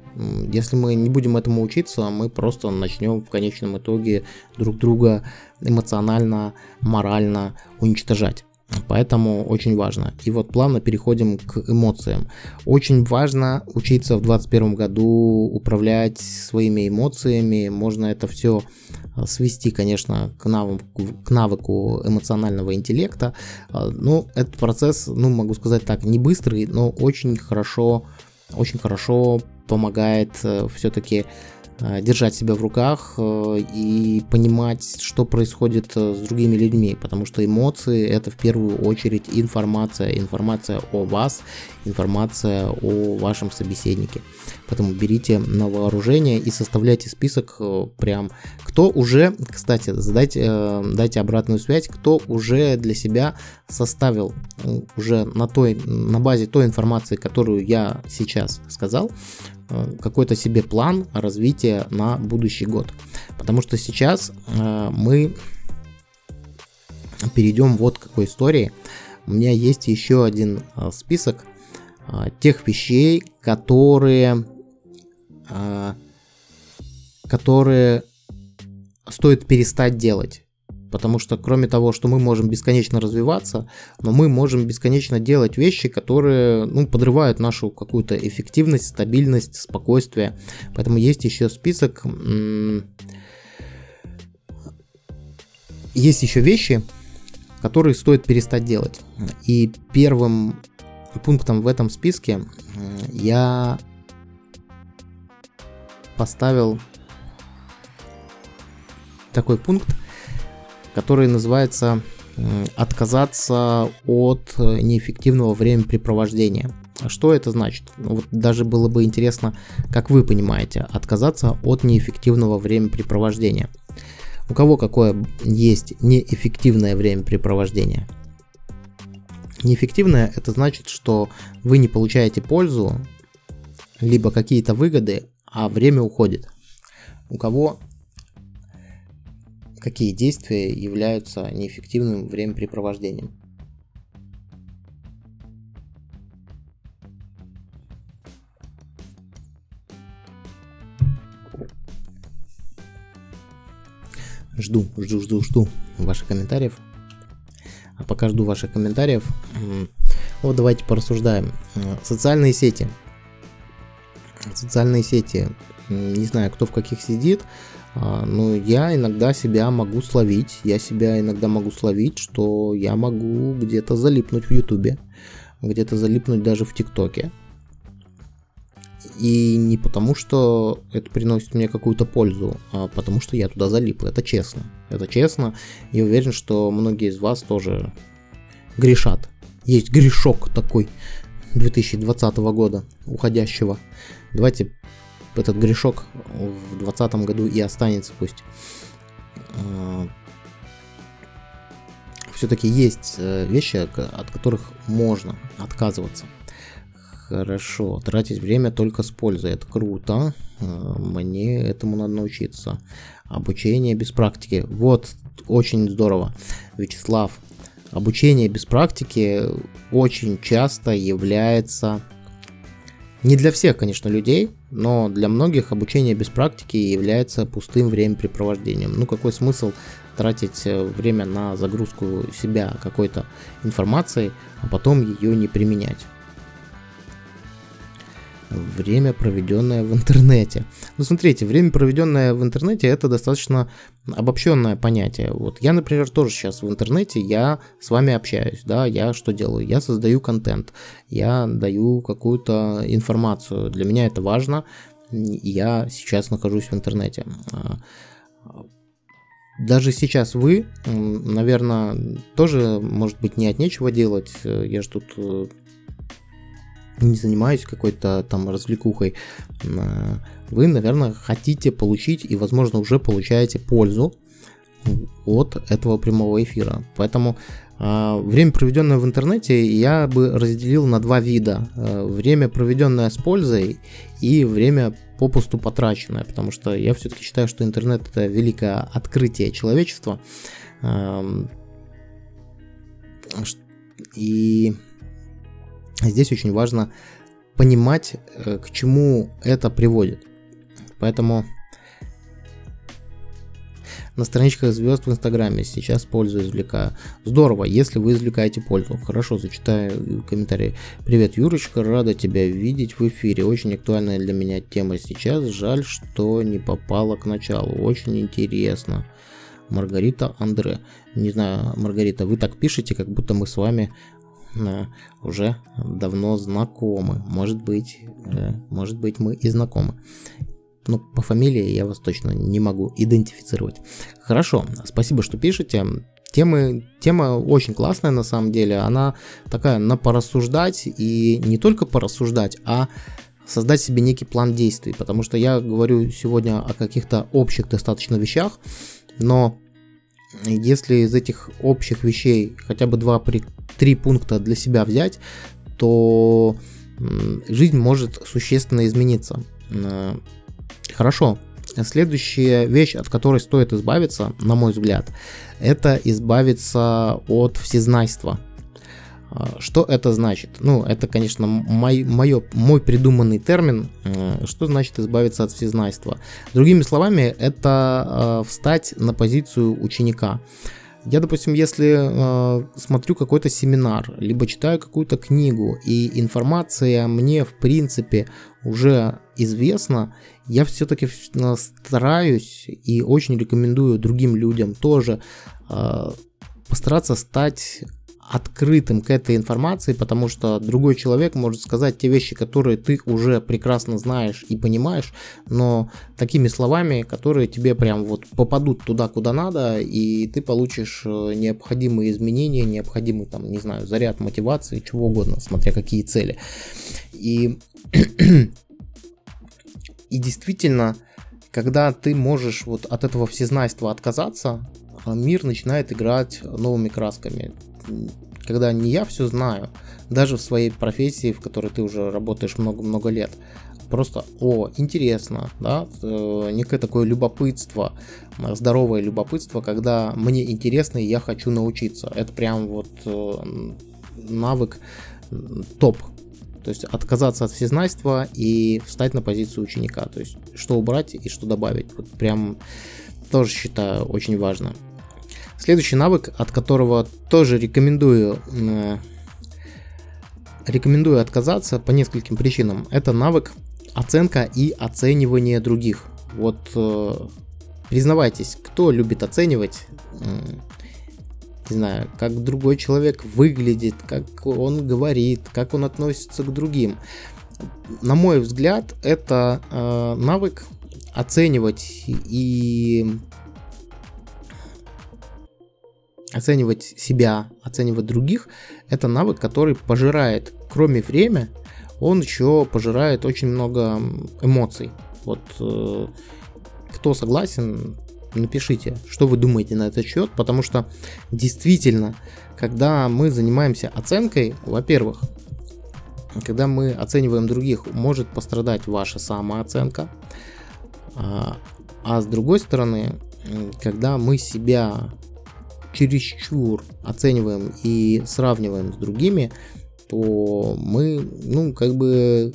Если мы не будем этому учиться, мы просто начнем в конечном итоге друг друга эмоционально, морально уничтожать. Поэтому очень важно. И вот плавно переходим к эмоциям. Очень важно учиться в двадцать первом году управлять своими эмоциями. Можно это все свести, конечно, к навыку, к навыку эмоционального интеллекта. Но этот процесс, ну, могу сказать так, не быстрый, но очень хорошо, очень хорошо помогает все-таки держать себя в руках и понимать, что происходит с другими людьми, потому что эмоции — это в первую очередь информация, информация о вас, информация о вашем собеседнике. Поэтому берите на вооружение и составляйте список прям, кто уже, кстати, задайте, дайте обратную связь, кто уже для себя составил уже на, той, на базе той информации, которую я сейчас сказал, какой-то себе план развития на будущий год. Потому что сейчас э, мы перейдем вот к какой истории. У меня есть еще один э, список э, тех вещей, которые, э, которые стоит перестать делать. Потому что кроме того, что мы можем бесконечно развиваться, но мы можем бесконечно делать вещи, которые, ну, подрывают нашу какую-то эффективность, стабильность, спокойствие. Поэтому есть еще список, есть еще вещи, которые стоит перестать делать. И первым пунктом в этом списке я поставил такой пункт, который называется «Отказаться от неэффективного времяпрепровождения». Что это значит? Вот даже было бы интересно, как вы понимаете, отказаться от неэффективного времяпрепровождения. У кого какое есть неэффективное времяпрепровождение? Неэффективное – это значит, что вы не получаете пользу, либо какие-то выгоды, а время уходит. У кого какие действия являются неэффективным времяпрепровождением? Жду, жду, жду, жду ваших комментариев. А пока жду ваших комментариев, вот давайте порассуждаем. Социальные сети. Социальные сети. Не знаю, кто в каких сидит. Ну, я иногда себя могу словить, я себя иногда могу словить, что я могу где-то залипнуть в Ютубе, где-то залипнуть даже в ТикТоке. И не потому, что это приносит мне какую-то пользу, а потому что я туда залип, это честно. Это честно, я уверен, что многие из вас тоже грешат. Есть грешок такой две тысячи двадцатого года, уходящего. Давайте этот грешок в двадцатом году и останется, пусть. Все-таки есть вещи, от которых можно отказываться. Хорошо, тратить время только с пользой, это круто, мне этому надо научиться. Обучение без практики, вот очень здорово, Вячеслав. Обучение без практики очень часто является... Не для всех, конечно, людей, но для многих обучение без практики является пустым времяпрепровождением. Ну, какой смысл тратить время на загрузку себя какой-то информацией, а потом ее не применять? Время, проведенное в интернете. Ну, смотрите, время, проведенное в интернете, это достаточно обобщенное понятие. Вот я, например, тоже сейчас в интернете, я с вами общаюсь, да, я что делаю? Я создаю контент, я даю какую-то информацию, для меня это важно, я сейчас нахожусь в интернете. Даже сейчас вы, наверное, тоже, может быть, не от нечего делать, я же тут... не занимаюсь какой-то там развлекухой, вы, наверное, хотите получить и, возможно, уже получаете пользу от этого прямого эфира. Поэтому э, время, проведенное в интернете, я бы разделил на два вида. Э, время, проведенное с пользой, и время попусту потраченное, потому что я все-таки считаю, что интернет — это великое открытие человечества. Э, и... Здесь очень важно понимать, к чему это приводит. Поэтому на страничках звезд в Инстаграме сейчас пользу извлекаю. Здорово, если вы извлекаете пользу. Хорошо, зачитаю комментарии. Привет, Юрочка, рада тебя видеть в эфире. Очень актуальная для меня тема сейчас. Жаль, что не попала к началу. Очень интересно. Маргарита Андре. Не знаю, Маргарита, вы так пишете, как будто мы с вами... уже давно знакомы. Может быть, может быть, мы и знакомы. но по фамилии я вас точно не могу идентифицировать. Хорошо, спасибо, что пишете. Темы, тема очень классная на самом деле, она такая на порассуждать, и не только порассуждать, а создать себе некий план действий, потому что я говорю сегодня о каких-то общих достаточно вещах, но если из этих общих вещей хотя бы два-три пункта для себя взять, то жизнь может существенно измениться. Хорошо. Следующая вещь, от которой стоит избавиться, на мой взгляд, это избавиться от всезнайства. Что это значит? Ну, это, конечно, мой, мой, мой придуманный термин. Что значит избавиться от всезнайства? Другими словами, это встать на позицию ученика. Я, допустим, если э, смотрю какой-то семинар, либо читаю какую-то книгу, и информация мне, в принципе, уже известна, я все-таки стараюсь и очень рекомендую другим людям тоже э, постараться стать открытым к этой информации, потому что другой человек может сказать те вещи, которые ты уже прекрасно знаешь и понимаешь, но такими словами, которые тебе прям вот попадут туда, куда надо, и ты получишь необходимые изменения, необходимый там, не знаю, заряд мотивации, чего угодно, смотря какие цели. И, и действительно, когда ты можешь вот от этого всезнайства отказаться, мир начинает играть новыми красками. Когда не я все знаю, даже в своей профессии, в которой ты уже работаешь много-много лет, просто, о, интересно, да, некое такое любопытство, здоровое любопытство, когда мне интересно и я хочу научиться. Это прям вот навык топ. То есть отказаться от всезнайства и встать на позицию ученика. То есть что убрать и что добавить. Вот прям тоже считаю очень важно. Следующий навык, от которого тоже рекомендую, э, рекомендую отказаться по нескольким причинам, это навык оценка и оценивание других. Вот э, признавайтесь, кто любит оценивать, э, не знаю, как другой человек выглядит, как он говорит, как он относится к другим. На мой взгляд, это э, навык оценивать и... Оценивать себя, оценивать других, это навык, который пожирает, кроме времени, он еще пожирает очень много эмоций. Вот э, кто согласен, напишите, что вы думаете на этот счет, потому что действительно, когда мы занимаемся оценкой, во-первых, когда мы оцениваем других, может пострадать ваша самооценка, а, а с другой стороны, когда мы себя чересчур оцениваем и сравниваем с другими, то мы, ну, как бы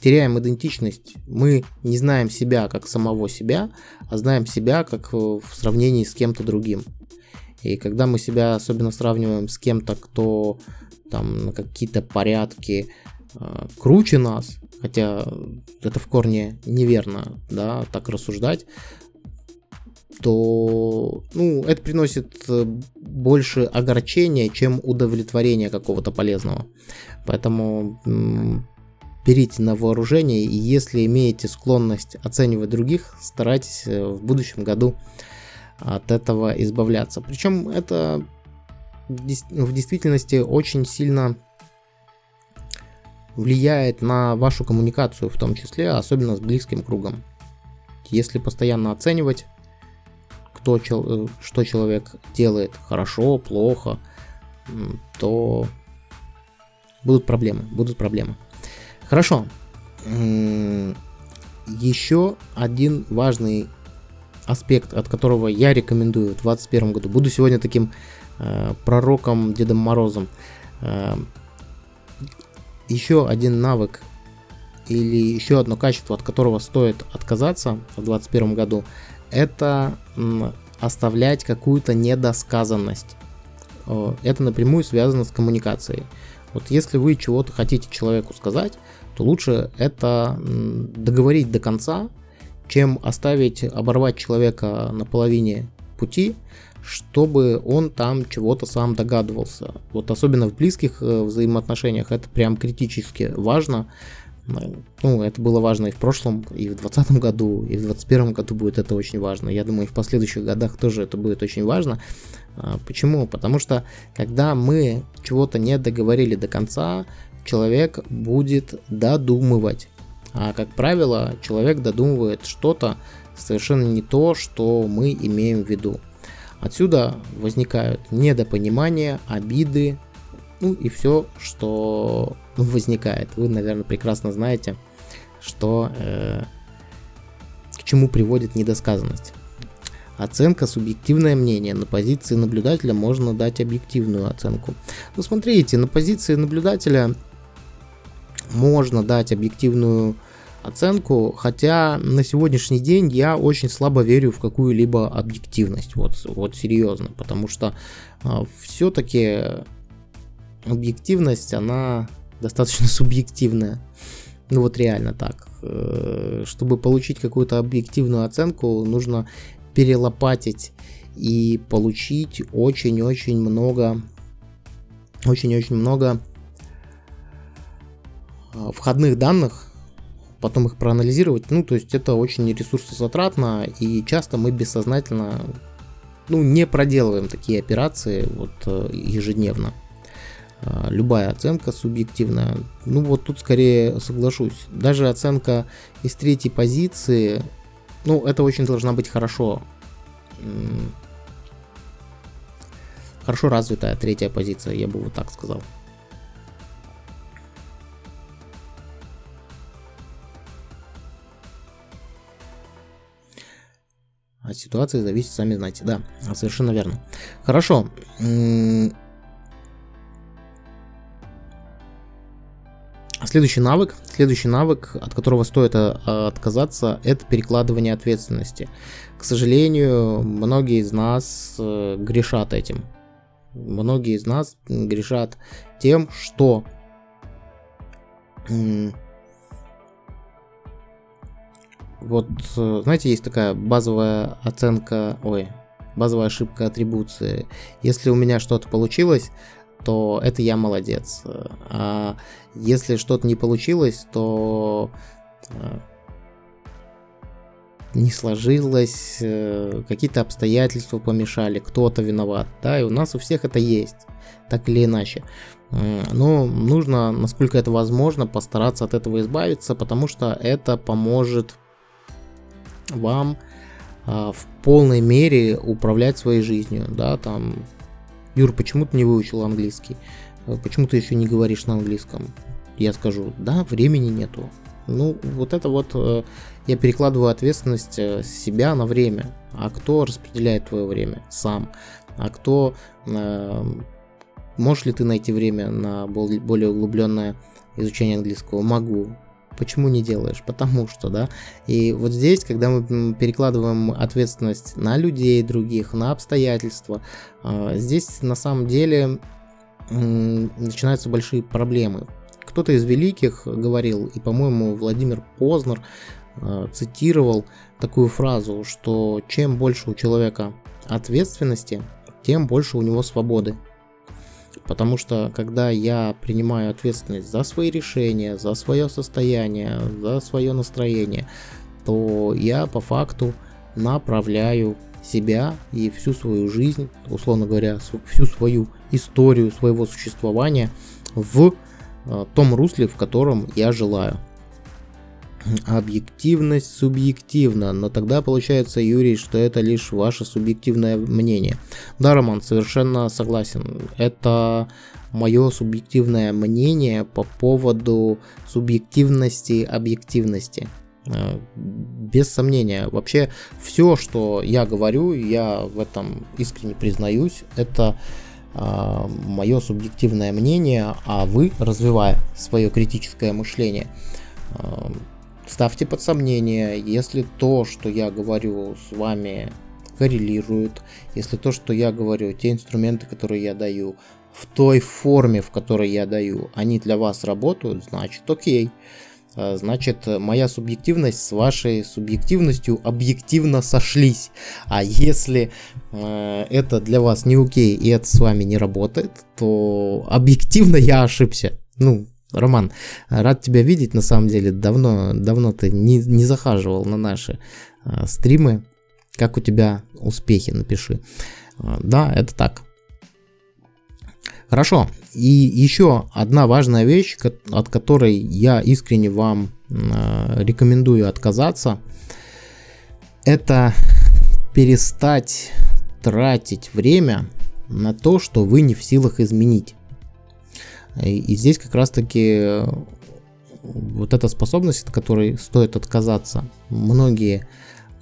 теряем идентичность. Мы не знаем себя как самого себя, а знаем себя как в сравнении с кем-то другим. И когда мы себя особенно сравниваем с кем-то, кто там на какие-то порядки э, круче нас, хотя это в корне неверно, да, так рассуждать, то, ну, это приносит больше огорчения, чем удовлетворения какого-то полезного. Поэтому м- берите на вооружение, и если имеете склонность оценивать других, старайтесь в будущем году от этого избавляться. Причем это в действительности очень сильно влияет на вашу коммуникацию, в том числе, особенно с близким кругом. Если постоянно оценивать, то, что человек делает хорошо, плохо, то будут проблемы, будут проблемы. Хорошо. Еще один важный аспект, от которого я рекомендую в двадцать первом году. Буду сегодня таким э, пророком Дедом Морозом. Э, еще один навык или еще одно качество, от которого стоит отказаться в двадцать первом году, это оставлять какую-то недосказанность. Это напрямую связано с коммуникацией. Вот если вы чего-то хотите человеку сказать, то лучше это договорить до конца, чем оставить, оборвать человека на половине пути, чтобы он там чего-то сам догадывался. Вот особенно в близких взаимоотношениях это прям критически важно, Ну, это было важно и в прошлом, и в двадцатом году, и в двадцать первом году будет это очень важно. Я думаю, и в последующих годах тоже это будет очень важно. Почему? Потому что, когда мы чего-то не договорили до конца, человек будет додумывать. А, как правило, человек додумывает что-то совершенно не то, что мы имеем в виду. Отсюда возникают недопонимания, обиды, ну и все, что возникает. Вы, наверное, прекрасно знаете, что, э, к чему приводит недосказанность. Оценка — субъективное мнение. На позиции наблюдателя можно дать объективную оценку. Ну, смотрите, на позиции наблюдателя можно дать объективную оценку, хотя на сегодняшний день я очень слабо верю в какую-либо объективность, вот, вот серьезно, потому что э, все-таки объективность, она достаточно субъективная, ну вот реально так. Э, чтобы получить какую-то объективную оценку, нужно перелопатить и получить очень-очень много, очень-очень много входных данных, потом их проанализировать, ну, то есть это очень ресурсозатратно, и часто мы бессознательно, ну, не проделываем такие операции вот ежедневно. Любая оценка субъективная. Ну, вот тут скорее соглашусь. Даже оценка из третьей позиции, ну, это очень должна быть хорошо, хорошо развитая третья позиция, я бы вот так сказал. От ситуации зависит, сами знаете. Да, совершенно верно. Хорошо. Следующий навык, следующий навык, от которого стоит отказаться, это перекладывание ответственности. К сожалению, многие из нас грешат этим. Многие из нас грешат тем, что вот, знаете, есть такая базовая оценка, ой, базовая ошибка атрибуции. Если у меня что-то получилось, то это я молодец. А если что-то не получилось, то не сложилось, какие-то обстоятельства помешали, кто-то виноват, да, и у нас у всех это есть, так или иначе. Но нужно, насколько это возможно, постараться от этого избавиться, потому что это поможет вам а, в полной мере управлять своей жизнью, да, там, Юр, почему ты не выучил английский, почему ты еще не говоришь на английском? Я скажу, да, времени нету. Ну, вот это вот э, я перекладываю ответственность с себя на время. А кто распределяет твое время? Сам. А кто, э, можешь ли ты найти время на более углубленное изучение английского? Могу. Почему не делаешь? Потому что, да. И вот здесь, когда мы перекладываем ответственность на людей других, на обстоятельства, здесь на самом деле начинаются большие проблемы. Кто-то из великих говорил, и, по-моему, Владимир Познер цитировал такую фразу, что чем больше у человека ответственности, тем больше у него свободы. Потому что, когда я принимаю ответственность за свои решения, за свое состояние, за свое настроение, то я по факту направляю себя и всю свою жизнь, условно говоря, всю свою историю своего существования в том русле, в котором я желаю. Объективность субъективна, но тогда получается, Юрий, что это лишь ваше субъективное мнение. Да, Роман, совершенно согласен. Это мое субъективное мнение по поводу субъективности, объективности. Без сомнения. Вообще, все, что я говорю, я в этом искренне признаюсь, это э, мое субъективное мнение, а вы, развивая свое критическое мышление, э, ставьте под сомнение, если то, что я говорю, с вами коррелирует, если то, что я говорю, те инструменты, которые я даю, в той форме, в которой я даю, они для вас работают, значит, окей. Значит, моя субъективность с вашей субъективностью объективно сошлись. А если э, это для вас не окей и это с вами не работает, то объективно я ошибся. Ну, Роман, рад тебя видеть, на самом деле, давно, давно ты не, не захаживал на наши э, стримы. Как у тебя успехи, напиши. Э, да, это так. Хорошо, и еще одна важная вещь, от которой я искренне вам э, рекомендую отказаться, это перестать тратить время на то, что вы не в силах изменить. И здесь как раз-таки вот эта способность, от которой стоит отказаться. Многие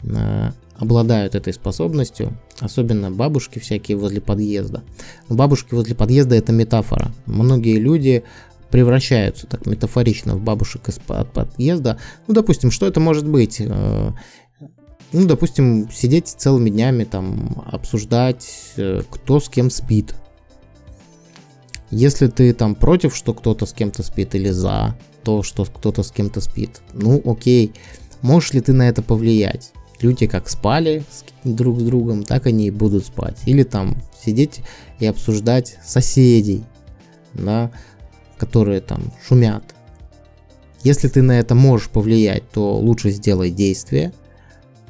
э, обладают этой способностью, особенно бабушки всякие возле подъезда. Но бабушки возле подъезда — это метафора. Многие люди превращаются так метафорично в бабушек из подъезда. Ну, допустим, что это может быть? Э, ну, допустим, сидеть целыми днями, там, обсуждать, э, кто с кем спит. Если ты там против, что кто-то с кем-то спит, или за то, что кто-то с кем-то спит, ну окей, можешь ли ты на это повлиять? Люди как спали друг с другом, так они и будут спать. Или там сидеть и обсуждать соседей, да, которые там шумят. Если ты на это можешь повлиять, то лучше сделай действие.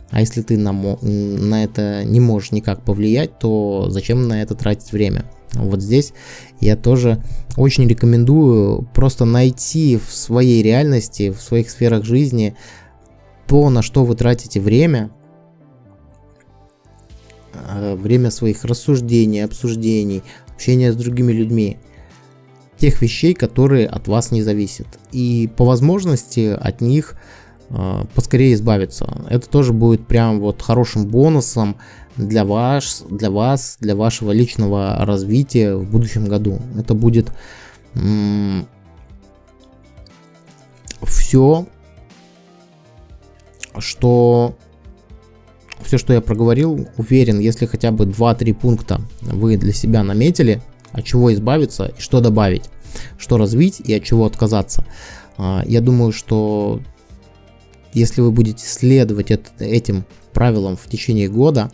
А если ты на, на это не можешь никак повлиять, то зачем на это тратить время? Вот здесь я тоже очень рекомендую просто найти в своей реальности, в своих сферах жизни то, на что вы тратите время, время своих рассуждений, обсуждений, общения с другими людьми, тех вещей, которые от вас не зависят. И по возможности от них поскорее избавиться. Это тоже будет прям вот хорошим бонусом для вас, для вас, для вашего личного развития в будущем году. Это будет м- все, что, все, что я проговорил. Уверен, если хотя бы два-три пункта вы для себя наметили, от чего избавиться и что добавить, что развить и от чего отказаться. Я думаю, что если вы будете следовать этим правилам в течение года,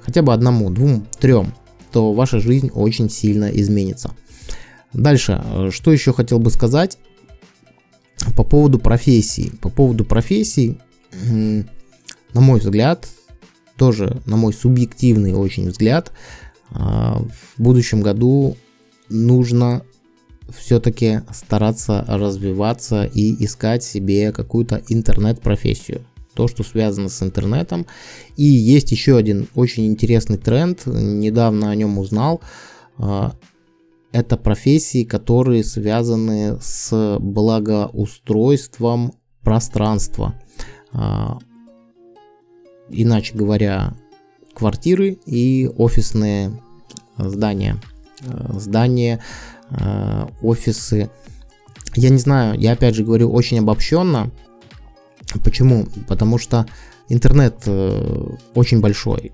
хотя бы одному, двум, трем, то ваша жизнь очень сильно изменится. Дальше, что еще хотел бы сказать по поводу профессий. По поводу профессий, на мой взгляд, тоже на мой субъективный очень взгляд, в будущем году нужно все-таки стараться развиваться и искать себе какую-то интернет-профессию. То, что связано с интернетом. И есть еще один очень интересный тренд, недавно о нем узнал. Это профессии, которые связаны с благоустройством пространства. Иначе говоря, квартиры и офисные здания. Здания, офисы. Я не знаю, я опять же говорю очень обобщенно. Почему? Потому что интернет э, очень большой.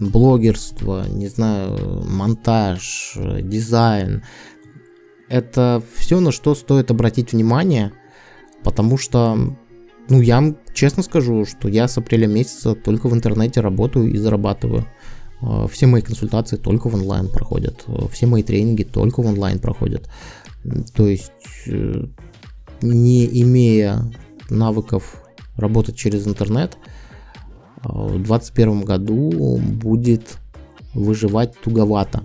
Блогерство, не знаю, монтаж, дизайн. Это все, на что стоит обратить внимание. Потому что, ну, я вам честно скажу, что я с апреля месяца только в интернете работаю и зарабатываю. Э, все мои консультации только в онлайн проходят. Э, все мои тренинги только в онлайн проходят. То есть, э, не имея навыков работать через интернет, в двадцать первом году будет выживать туговато.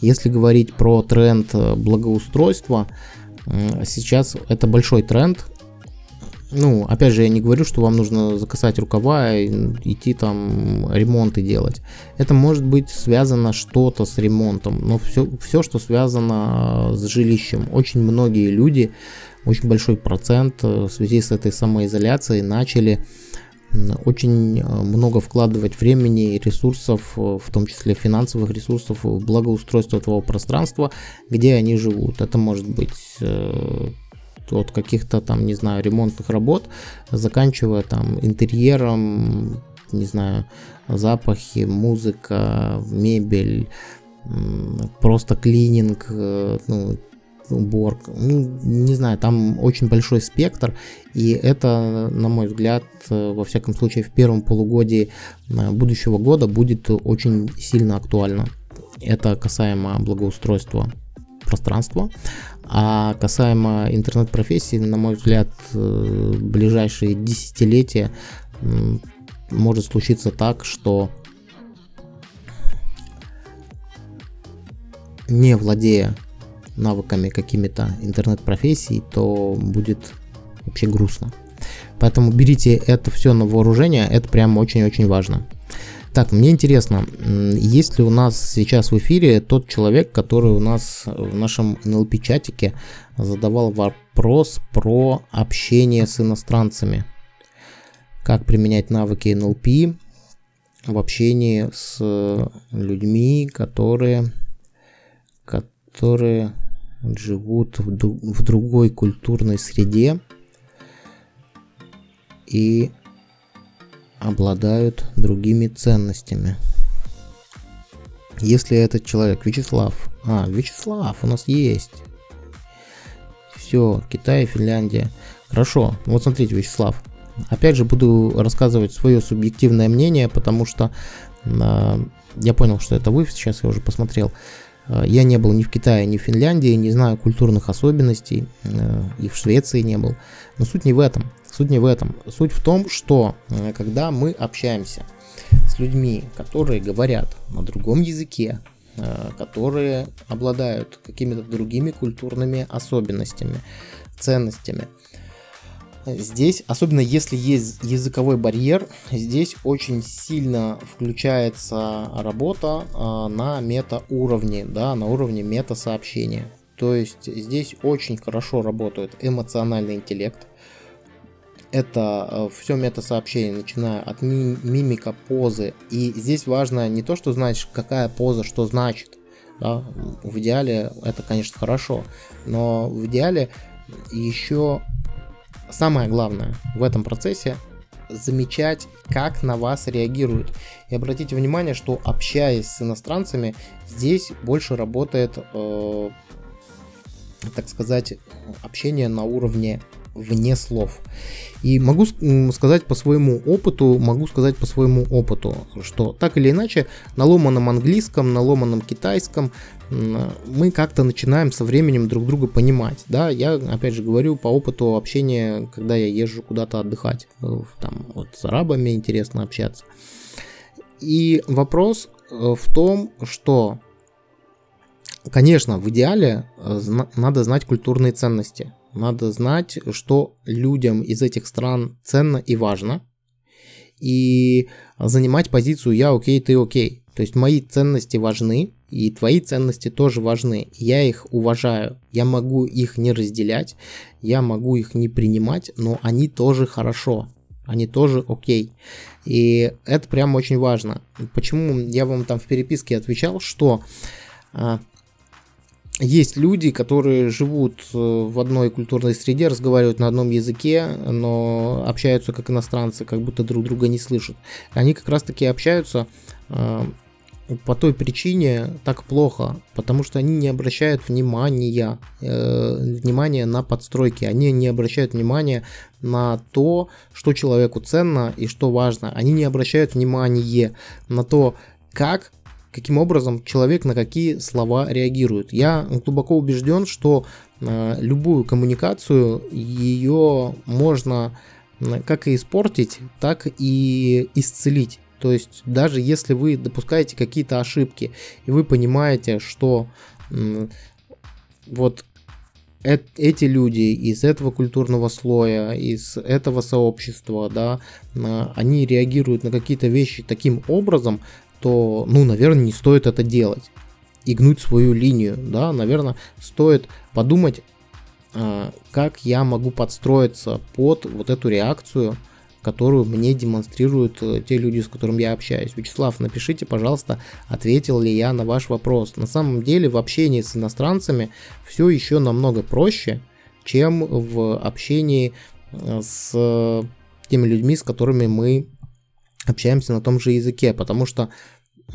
Если говорить про тренд благоустройства, сейчас это большой тренд. Ну, опять же, я не говорю, что вам нужно закасать рукава и идти там ремонты делать. Это может быть связано что-то с ремонтом, но все, все, что связано с жилищем. Очень многие люди, очень большой процент в связи с этой самоизоляцией начали очень много вкладывать времени и ресурсов, в том числе финансовых ресурсов, в благоустройство того пространства, где они живут. Это может быть от каких-то там, не знаю, ремонтных работ, заканчивая там интерьером, не знаю, запахи, музыка, мебель, просто клининг, ну, уборка, ну, не знаю, там очень большой спектр, и это, на мой взгляд, во всяком случае, в первом полугодии будущего года будет очень сильно актуально. Это касаемо благоустройства пространства. А касаемо интернет-профессии, на мой взгляд, в ближайшие десятилетия может случиться так, что не владея навыками какими-то интернет-профессий, то будет вообще грустно. Поэтому берите это все на вооружение, это прям очень-очень важно. Так, мне интересно, есть ли у нас сейчас в эфире тот человек, который у нас в нашем эн эл пи-чатике задавал вопрос про общение с иностранцами. Как применять навыки эн эл пи в общении с людьми, которые, которые живут в, в другой культурной среде и обладают другими ценностями. Если этот человек Вячеслав, а Вячеслав у нас есть, все, Китай, Финляндия, хорошо. Вот смотрите, Вячеслав, опять же буду рассказывать свое субъективное мнение, потому что э, я понял, что это вы, сейчас я уже посмотрел. Я не был ни в Китае, ни в Финляндии, не знаю культурных особенностей, и в Швеции не был. Но суть не в этом. Суть не в этом. Суть в том, что когда мы общаемся с людьми, которые говорят на другом языке, которые обладают какими-то другими культурными особенностями, ценностями, здесь, особенно если есть языковой барьер, здесь очень сильно включается работа э, на мета-уровне, да, на уровне мета-сообщения. То есть здесь очень хорошо работает эмоциональный интеллект. Это э, все мета-сообщение, начиная от ми- мимика, позы. И здесь важно не то, что знаешь, какая поза, что значит. Да? В идеале это, конечно, хорошо, но в идеале еще... Самое главное в этом процессе замечать, как на вас реагируют. И обратите внимание, что общаясь с иностранцами, здесь больше работает, э, так сказать, общение на уровне вне слов. И могу сказать по своему опыту, могу сказать по своему опыту, что так или иначе на ломаном английском, на ломаном китайском мы как-то начинаем со временем друг друга понимать. Да, я опять же говорю по опыту общения, когда я езжу куда-то отдыхать, там вот с арабами интересно общаться. И вопрос в том, что, конечно, в идеале надо знать культурные ценности. Надо знать, что людям из этих стран ценно и важно. И занимать позицию «я окей, ты окей». То есть мои ценности важны, и твои ценности тоже важны. Я их уважаю, я могу их не разделять, я могу их не принимать, но они тоже хорошо, они тоже окей. И это прям очень важно. Почему я вам там в переписке отвечал, что... Есть люди, которые живут в одной культурной среде, разговаривают на одном языке, но общаются как иностранцы, как будто друг друга не слышат. Они как раз таки общаются э, по той причине так плохо, потому что они не обращают внимания, э, внимания на подстройки, они не обращают внимания на то, что человеку ценно и что важно. Они не обращают внимания на то, как... каким образом человек на какие слова реагирует. Я глубоко убежден, что э, любую коммуникацию ее можно как и испортить, так и исцелить. То есть даже если вы допускаете какие-то ошибки, и вы понимаете, что э, вот э- эти люди из этого культурного слоя, из этого сообщества, да, э, они реагируют на какие-то вещи таким образом, то, ну, наверное, не стоит это делать и гнуть свою линию, да, наверное, стоит подумать, как я могу подстроиться под вот эту реакцию, которую мне демонстрируют те люди, с которыми я общаюсь. Вячеслав, напишите, пожалуйста, ответил ли я на ваш вопрос. На самом деле в общении с иностранцами все еще намного проще, чем в общении с теми людьми, с которыми мы общаемся на том же языке, потому что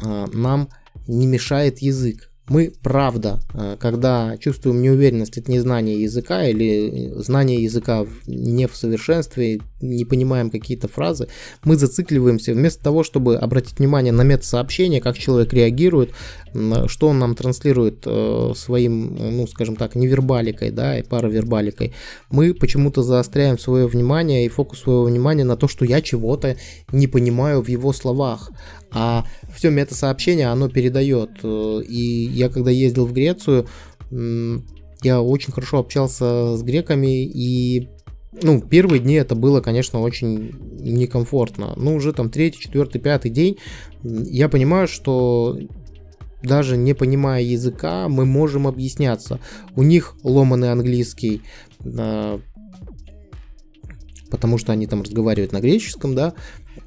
э, нам не мешает язык. Мы, правда, когда чувствуем неуверенность от незнания языка или знание языка не в совершенстве, не понимаем какие-то фразы, мы зацикливаемся вместо того, чтобы обратить внимание на метасообщение, как человек реагирует, что он нам транслирует своим, ну, скажем так, невербаликой, да, и паравербаликой. Мы почему-то заостряем свое внимание и фокус своего внимания на то, что я чего-то не понимаю в его словах. А все метасообщение оно передает. И я когда ездил в Грецию, я очень хорошо общался с греками, и ну, первые дни это было, конечно, очень некомфортно. Но уже там третий, четвертый, пятый день я понимаю, что даже не понимая языка, мы можем объясняться. У них ломаный английский, потому что они там разговаривают на греческом, да,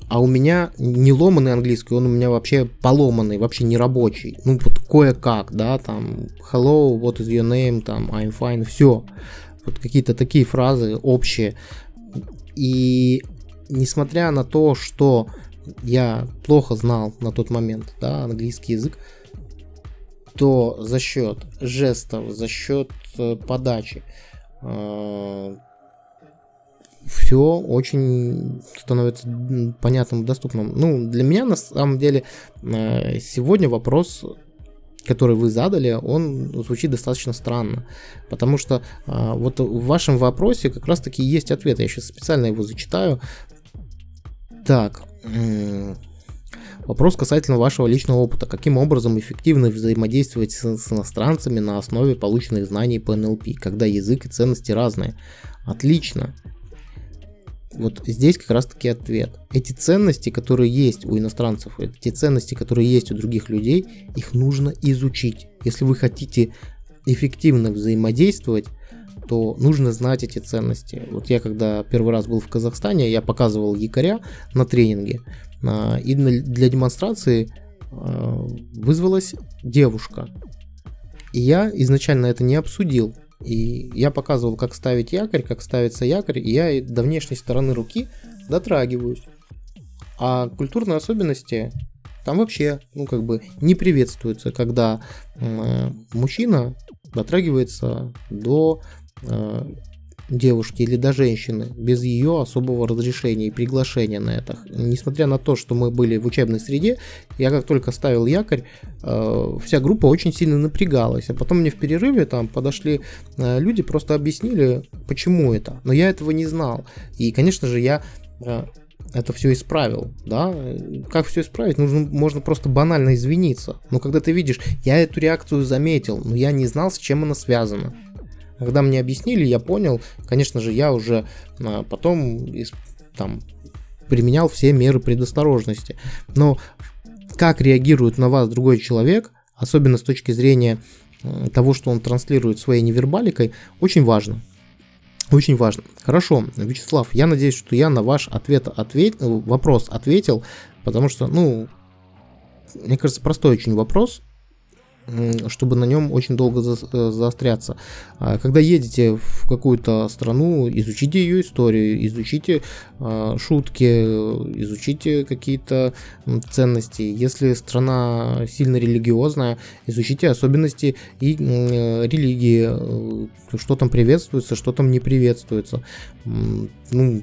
а у меня не ломаный английский, он у меня вообще поломанный, вообще не рабочий, ну вот кое-как, да, там, hello, what is your name, там, I'm fine, все, вот какие-то такие фразы общие, и несмотря на то, что я плохо знал на тот момент, да, английский язык, то за счет жестов, за счет подачи, э- все очень становится понятным и доступным. Ну, для меня, на самом деле, сегодня вопрос, который вы задали, он звучит достаточно странно. Потому что вот в вашем вопросе как раз-таки есть ответ. Я сейчас специально его зачитаю. Так. Вопрос касательно вашего личного опыта. Каким образом эффективно взаимодействовать с, с иностранцами на основе полученных знаний по эн эл пэ, когда язык и ценности разные? Отлично. Вот здесь как раз-таки ответ. Эти ценности, которые есть у иностранцев, эти ценности, которые есть у других людей, их нужно изучить. Если вы хотите эффективно взаимодействовать, то нужно знать эти ценности. Вот я когда первый раз был в Казахстане, я показывал якоря на тренинге, и для демонстрации вызвалась девушка. И я изначально это не обсудил. И я показывал, как ставить якорь, как ставится якорь, и я до внешней стороны руки дотрагиваюсь. А культурные особенности там вообще, ну, как бы не приветствуются, когда э, мужчина дотрагивается до э, девушки или до женщины без ее особого разрешения и приглашения на это. Несмотря на то, что мы были в учебной среде, я как только ставил якорь, э, вся группа очень сильно напрягалась. А потом мне в перерыве там подошли э, люди, просто объяснили, почему это. Но я этого не знал. И, конечно же, я э, это все исправил. Да? Как все исправить? Нужно, можно просто банально извиниться. Но когда ты видишь, я эту реакцию заметил, но я не знал, с чем она связана. Когда мне объяснили, я понял, конечно же, я уже а, потом там, применял все меры предосторожности. Но как реагирует на вас другой человек, особенно с точки зрения а, того, что он транслирует своей невербаликой, очень важно. Очень важно. Хорошо, Вячеслав, я надеюсь, что я на ваш ответ ответ, вопрос ответил, потому что, ну, мне кажется, простой очень вопрос, чтобы на нем очень долго за, заостряться. Когда едете в какую-то страну, изучите ее историю, изучите э, шутки, изучите какие-то ценности. Если страна сильно религиозная, изучите особенности и э, религии, э, что там приветствуется, что там не приветствуется. Ну,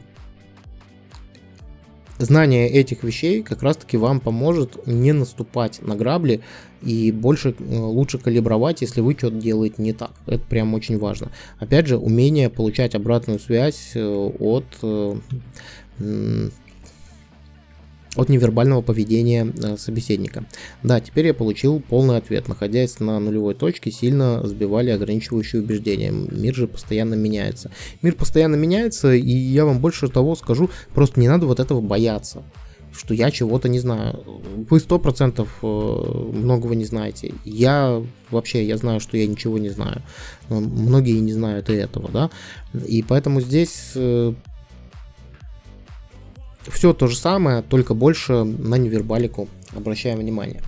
знание этих вещей как раз-таки вам поможет не наступать на грабли и больше, лучше калибровать, если вы что-то делаете не так. Это прям очень важно. Опять же, умение получать обратную связь от, от невербального поведения собеседника. Да, теперь я получил полный ответ. Находясь на нулевой точке, сильно сбивали ограничивающие убеждения. Мир же постоянно меняется. Мир постоянно меняется, и я вам больше того скажу, просто не надо вот этого бояться, что я чего-то не знаю. Вы сто процентов многого не знаете. Я вообще, я знаю, что я ничего не знаю. Но многие не знают и этого, да. И поэтому здесь все то же самое, только больше на невербалику обращаем внимание.